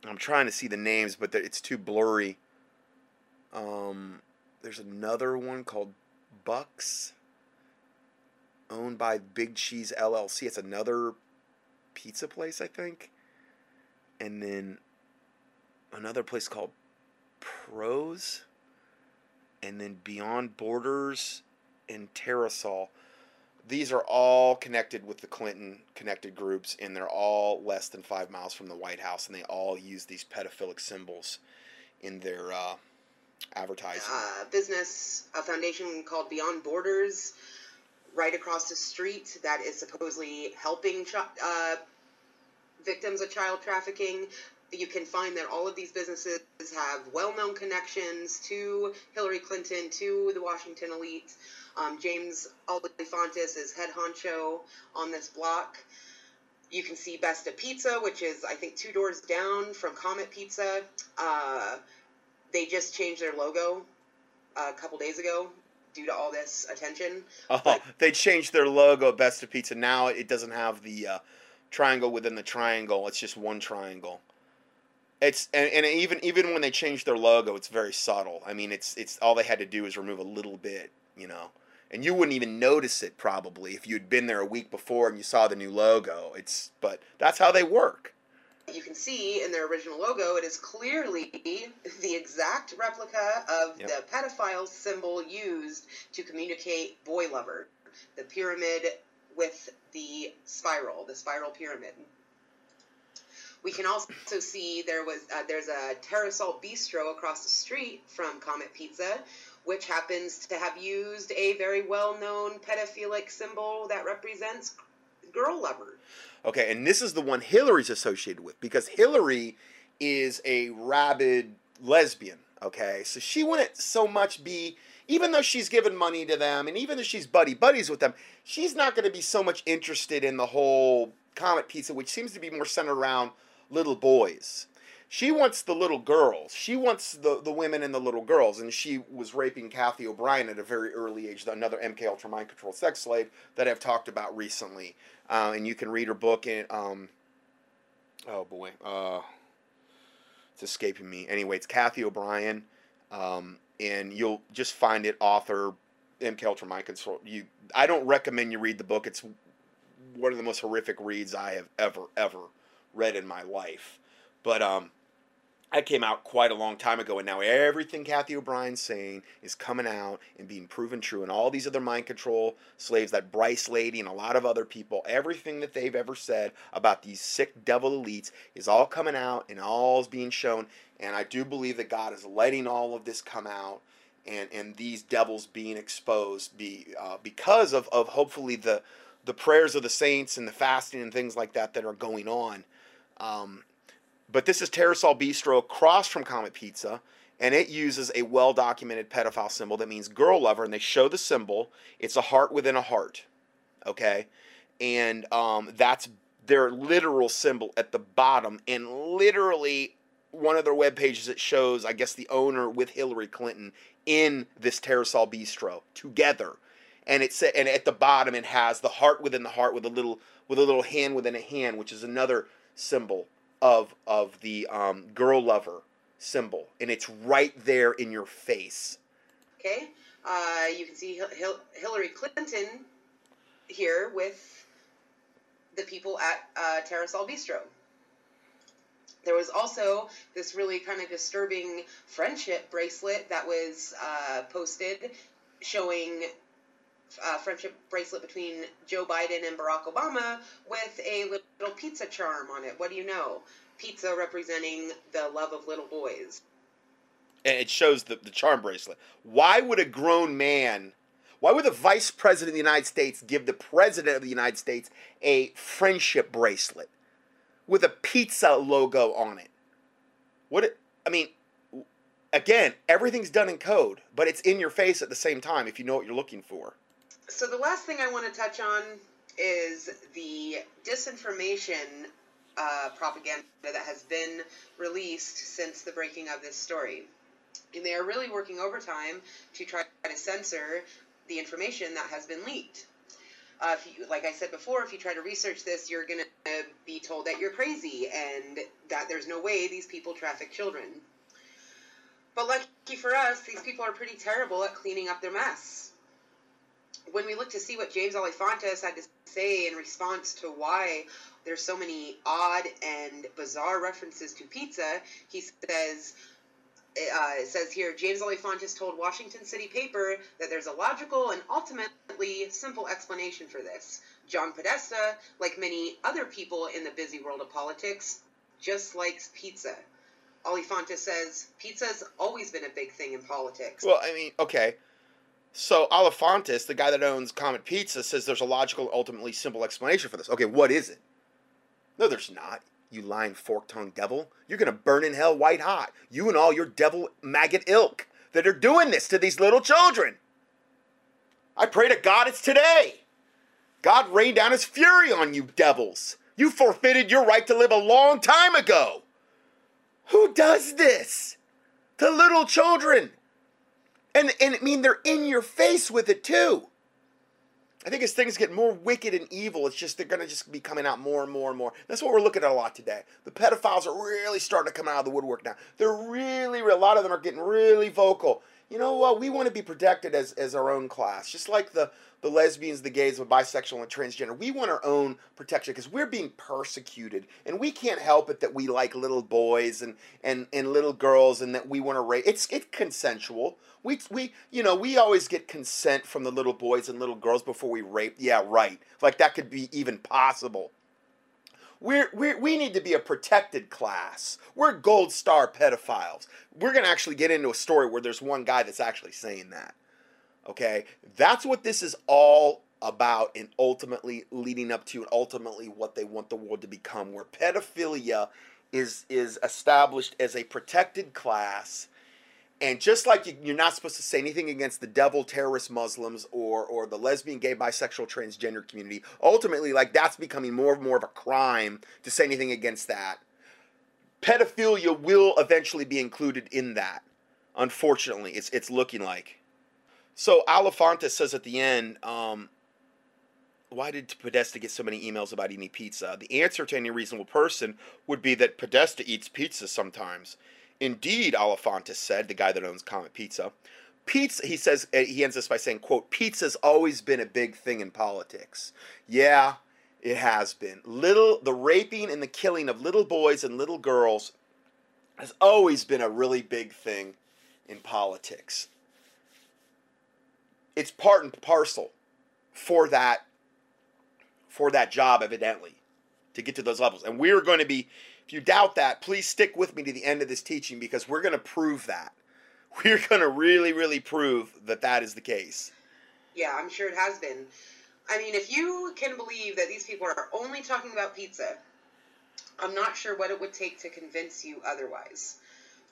I'm trying to see the names, but it's too blurry. Um, there's another one called Bucks, owned by Big Cheese L L C. It's another pizza place, I think. And then another place called Pros. And then Beyond Borders and Terrasol. These are all connected with the Clinton-connected groups, and they're all less than five miles from the White House, and they all use these pedophilic symbols in their uh, advertising. Uh, business, a foundation called Beyond Borders, right across the street, that is supposedly helping uh, victims of child trafficking. You can find that all of these businesses have well-known connections to Hillary Clinton, to the Washington elite. Um, James Alefantis is head honcho on this block. You can see Besta Pizza, which is, I think, two doors down from Comet Pizza. Uh, they just changed their logo a couple days ago, due to all this attention. Oh, but they changed their logo, Besta Pizza. Now it doesn't have the uh, triangle within the triangle. It's just one triangle. It's and, and even even when they changed their logo, it's very subtle. I mean, it's it's all they had to do is remove a little bit, you know. And you wouldn't even notice it probably if you'd been there a week before and you saw the new logo. It's but that's how they work. You can see in their original logo, it is clearly the exact replica of yep. the pedophile symbol used to communicate boy lover, the pyramid with the spiral, the spiral pyramid. We can also see there was uh, there's a Terrasol Bistro across the street from Comet Pizza, which happens to have used a very well-known pedophilic symbol that represents girl lover. Okay, and this is the one Hillary's associated with, because Hillary is a rabid lesbian, okay? So she wouldn't so much be, even though she's given money to them, and even if she's buddy-buddies with them, she's not going to be so much interested in the whole Comet Pizza, which seems to be more centered around little boys. She wants the little girls. She wants the, the women and the little girls. And she was raping Cathy O'Brien at a very early age, another M K Ultra mind control sex slave that I've talked about recently. Uh, and you can read her book in, um, oh boy, uh, it's escaping me. Anyway, it's Cathy O'Brien. Um, and you'll just find it, author, M K Ultra mind control. You, I don't recommend you read the book. It's one of the most horrific reads I have ever, ever read in my life. But um, that came out quite a long time ago, and now everything Cathy O'Brien's saying is coming out and being proven true. And all these other mind control slaves, that Bryce lady and a lot of other people, everything that they've ever said about these sick devil elites is all coming out and all's being shown. And I do believe that God is letting all of this come out and, and these devils being exposed be, uh, because of, of hopefully the, the prayers of the saints and the fasting and things like that that are going on. Um... But this is Terrasol Bistro across from Comet Pizza, and it uses a well-documented pedophile symbol that means girl lover, and they show the symbol. It's a heart within a heart, okay? And um, that's their literal symbol at the bottom, and literally one of their web pages that shows, I guess, the owner with Hillary Clinton in this Terrasol Bistro together. And it's and at the bottom it has the heart within the heart with a little with a little hand within a hand, which is another symbol of of the um, girl lover symbol, and it's right there in your face. Okay, uh, you can see Hil Hil Hillary Clinton here with the people at uh, Terrasol Bistro. There was also this really kind of disturbing friendship bracelet that was uh, posted showing a friendship bracelet between Joe Biden and Barack Obama with a little pizza charm on it. What do you know? Pizza representing the love of little boys. And it shows the, the charm bracelet. Why would a grown man, why would the vice president of the United States give the president of the United States a friendship bracelet with a pizza logo on it? What, it, I mean, again, everything's done in code, but it's in your face at the same time if you know what you're looking for. So the last thing I want to touch on is the disinformation uh, propaganda that has been released since the breaking of this story. And they are really working overtime to try to censor the information that has been leaked. Uh, if you, like I said before, if you try to research this, you're going to be told that you're crazy and that there's no way these people traffic children. But lucky for us, these people are pretty terrible at cleaning up their mess. When we look to see what James Alefantis had to say in response to why there's so many odd and bizarre references to pizza, he says, uh, it says here, James Alefantis told Washington City Paper that there's a logical and ultimately simple explanation for this. John Podesta, like many other people in the busy world of politics, just likes pizza. Alefantis says, pizza's always been a big thing in politics. Well, I mean, okay. So Alefantis, the guy that owns Comet Pizza, says there's a logical, ultimately simple explanation for this. Okay, what is it? No, there's not, you lying fork-tongued devil. You're going to burn in hell white hot, you and all your devil maggot ilk that are doing this to these little children. I pray to God it's today. God rained down his fury on you devils. You forfeited your right to live a long time ago. Who does this to little children? And, and I mean, they're in your face with it, too. I think as things get more wicked and evil, it's just they're going to just be coming out more and more and more. That's what we're looking at a lot today. The pedophiles are really starting to come out of the woodwork now. They're really, a lot of them are getting really vocal. You know what? We want to be protected as, as our own class, just like the, the lesbians, the gays, the bisexual, and transgender. We want our own protection because we're being persecuted, and we can't help it that we like little boys and, and, and little girls and that we want to rape. It's, it's consensual. We, we, you know, we always get consent from the little boys and little girls before we rape. Yeah, right. Like that could be even possible. We're, we're, we need to be a protected class. We're gold star pedophiles. We're going to actually get into a story where there's one guy that's actually saying that. Okay? That's what this is all about and ultimately leading up to and ultimately what they want the world to become, where pedophilia is is established as a protected class. And just like you, you're not supposed to say anything against the devil, terrorist Muslims, or or the lesbian, gay, bisexual, transgender community, ultimately, like, that's becoming more and more of a crime to say anything against that. Pedophilia will eventually be included in that. Unfortunately, it's it's looking like. So Alefantis says at the end, um, why did Podesta get so many emails about eating pizza? The answer to any reasonable person would be that Podesta eats pizza sometimes. Indeed, Alefantis said, the guy that owns Comet Pizza. Pizza, he says, he ends this by saying, quote, pizza's always been a big thing in politics. Yeah, it has been. Little, the raping and the killing of little boys and little girls has always been a really big thing in politics. It's part and parcel for that, for that job, evidently, to get to those levels. And we're going to be, if you doubt that, please stick with me to the end of this teaching, because we're going to prove that. We're going to really, really prove that that is the case. Yeah, I'm sure it has been. I mean, if you can believe that these people are only talking about pizza, I'm not sure what it would take to convince you otherwise.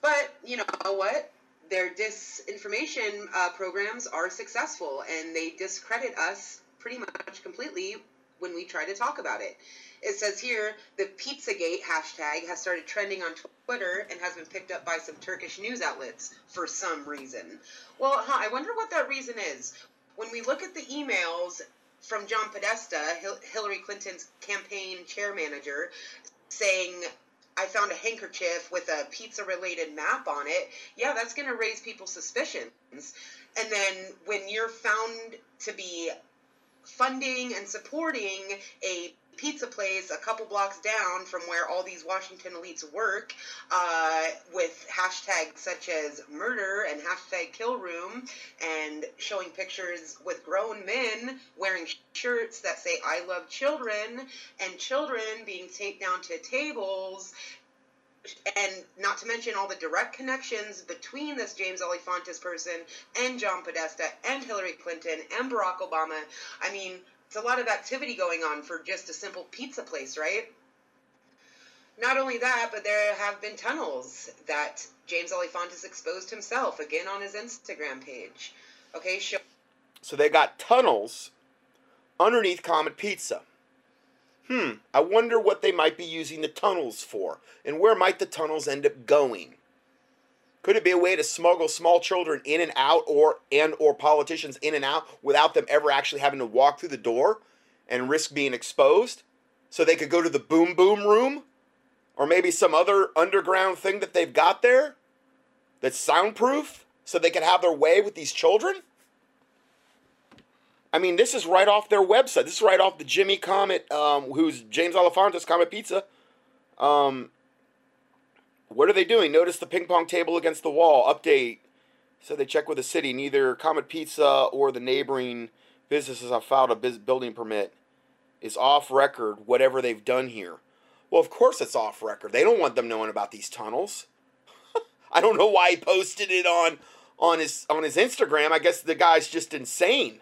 But, you know what? Their disinformation uh, programs are successful, and they discredit us pretty much completely when we try to talk about it. It says here, the Pizzagate hashtag has started trending on Twitter and has been picked up by some Turkish news outlets for some reason. Well, huh, I wonder what that reason is. When we look at the emails from John Podesta, Hil Hillary Clinton's campaign chair manager, saying, I found a handkerchief with a pizza-related map on it, yeah, that's going to raise people's suspicions. And then when you're found to be funding and supporting a pizza place a couple blocks down from where all these Washington elites work, uh, with hashtags such as murder and hashtag kill room, and showing pictures with grown men wearing shirts that say I love children, and children being taped down to tables, and not to mention all the direct connections between this James Alefantis person and John Podesta and Hillary Clinton and Barack Obama. I mean, it's a lot of activity going on for just a simple pizza place, right? Not only that, but there have been tunnels that James Alefantis exposed himself, again on his Instagram page. Okay, show so they got tunnels underneath Comet Pizza. Hmm, I wonder what they might be using the tunnels for, and where might the tunnels end up going? Could it be a way to smuggle small children in and out, or and or politicians in and out, without them ever actually having to walk through the door and risk being exposed? So they could go to the boom boom room? Or maybe some other underground thing that they've got there that's soundproof, so they could have their way with these children? I mean, this is right off their website. This is right off the Jimmy Comet, um, who's James Alefantis, Comet Pizza. Um, what are they doing? Notice the ping pong table against the wall. Update. So they check with the city. Neither Comet Pizza or the neighboring businesses have filed a building permit. It's off record, whatever they've done here. Well, of course it's off record. They don't want them knowing about these tunnels. I don't know why he posted it on, on, his, on his Instagram. I guess the guy's just insane.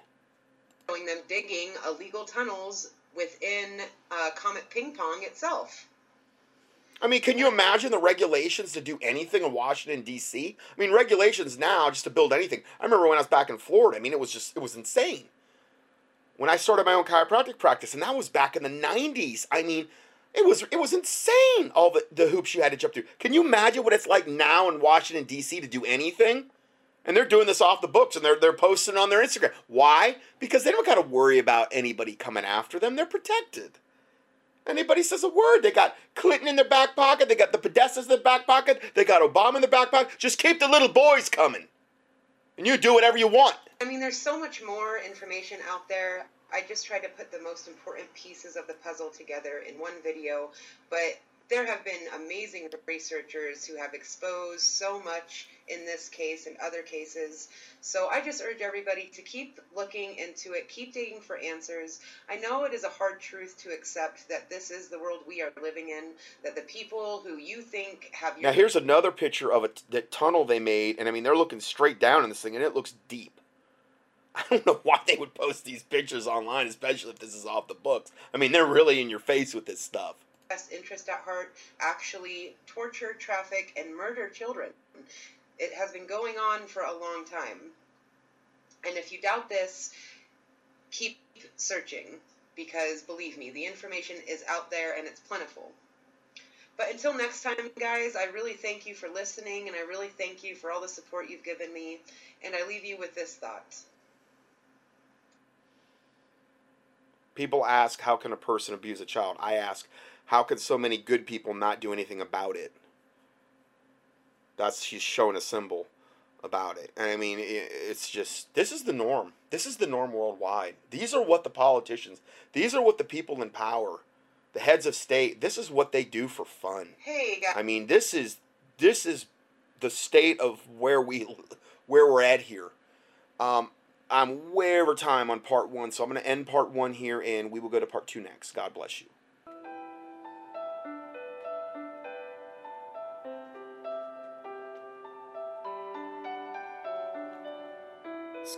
Showing them digging illegal tunnels within uh, Comet Ping Pong itself. I mean, can you imagine the regulations to do anything in Washington, D C? I mean, regulations now just to build anything. I remember when I was back in Florida, I mean, it was just, it was insane. When I started my own chiropractic practice, and that was back in the nineties, I mean, it was it was insane, all the, the hoops you had to jump through. Can you imagine what it's like now in Washington, D C to do anything? And they're doing this off the books, and they're, they're posting on their Instagram. Why? Because they don't got to worry about anybody coming after them. They're protected. Anybody says a word. They got Clinton in their back pocket. They got the Podestas in their back pocket. They got Obama in their back pocket. Just keep the little boys coming. And you do whatever you want. I mean, there's so much more information out there. I just tried to put the most important pieces of the puzzle together in one video. But there have been amazing researchers who have exposed so much in this case and other cases. So I just urge everybody to keep looking into it, keep digging for answers. I know it is a hard truth to accept that this is the world we are living in, that the people who you think have... Now here's another picture of a t the tunnel they made, and I mean, they're looking straight down in this thing, and it looks deep. I don't know why they would post these pictures online, especially if this is off the books. I mean, they're really in your face with this stuff. best interest at heart actually torture, traffic, and murder children. It has been going on for a long time. And if you doubt this, keep searching, because believe me, the information is out there and it's plentiful. But until next time, guys, I really thank you for listening, and I really thank you for all the support you've given me. And I leave you with this thought. People ask, how can a person abuse a child? I ask, how could so many good people not do anything about it? That's, he's showing a symbol about it. And I mean, it's just, this is the norm. This is the norm worldwide. These are what the politicians, these are what the people in power, the heads of state, this is what they do for fun. Hey, guys. I mean, this is, this is the state of where we, where we're at here. Um, I'm way over time on part one, so I'm going to end part one here, and we will go to part two next. God bless you.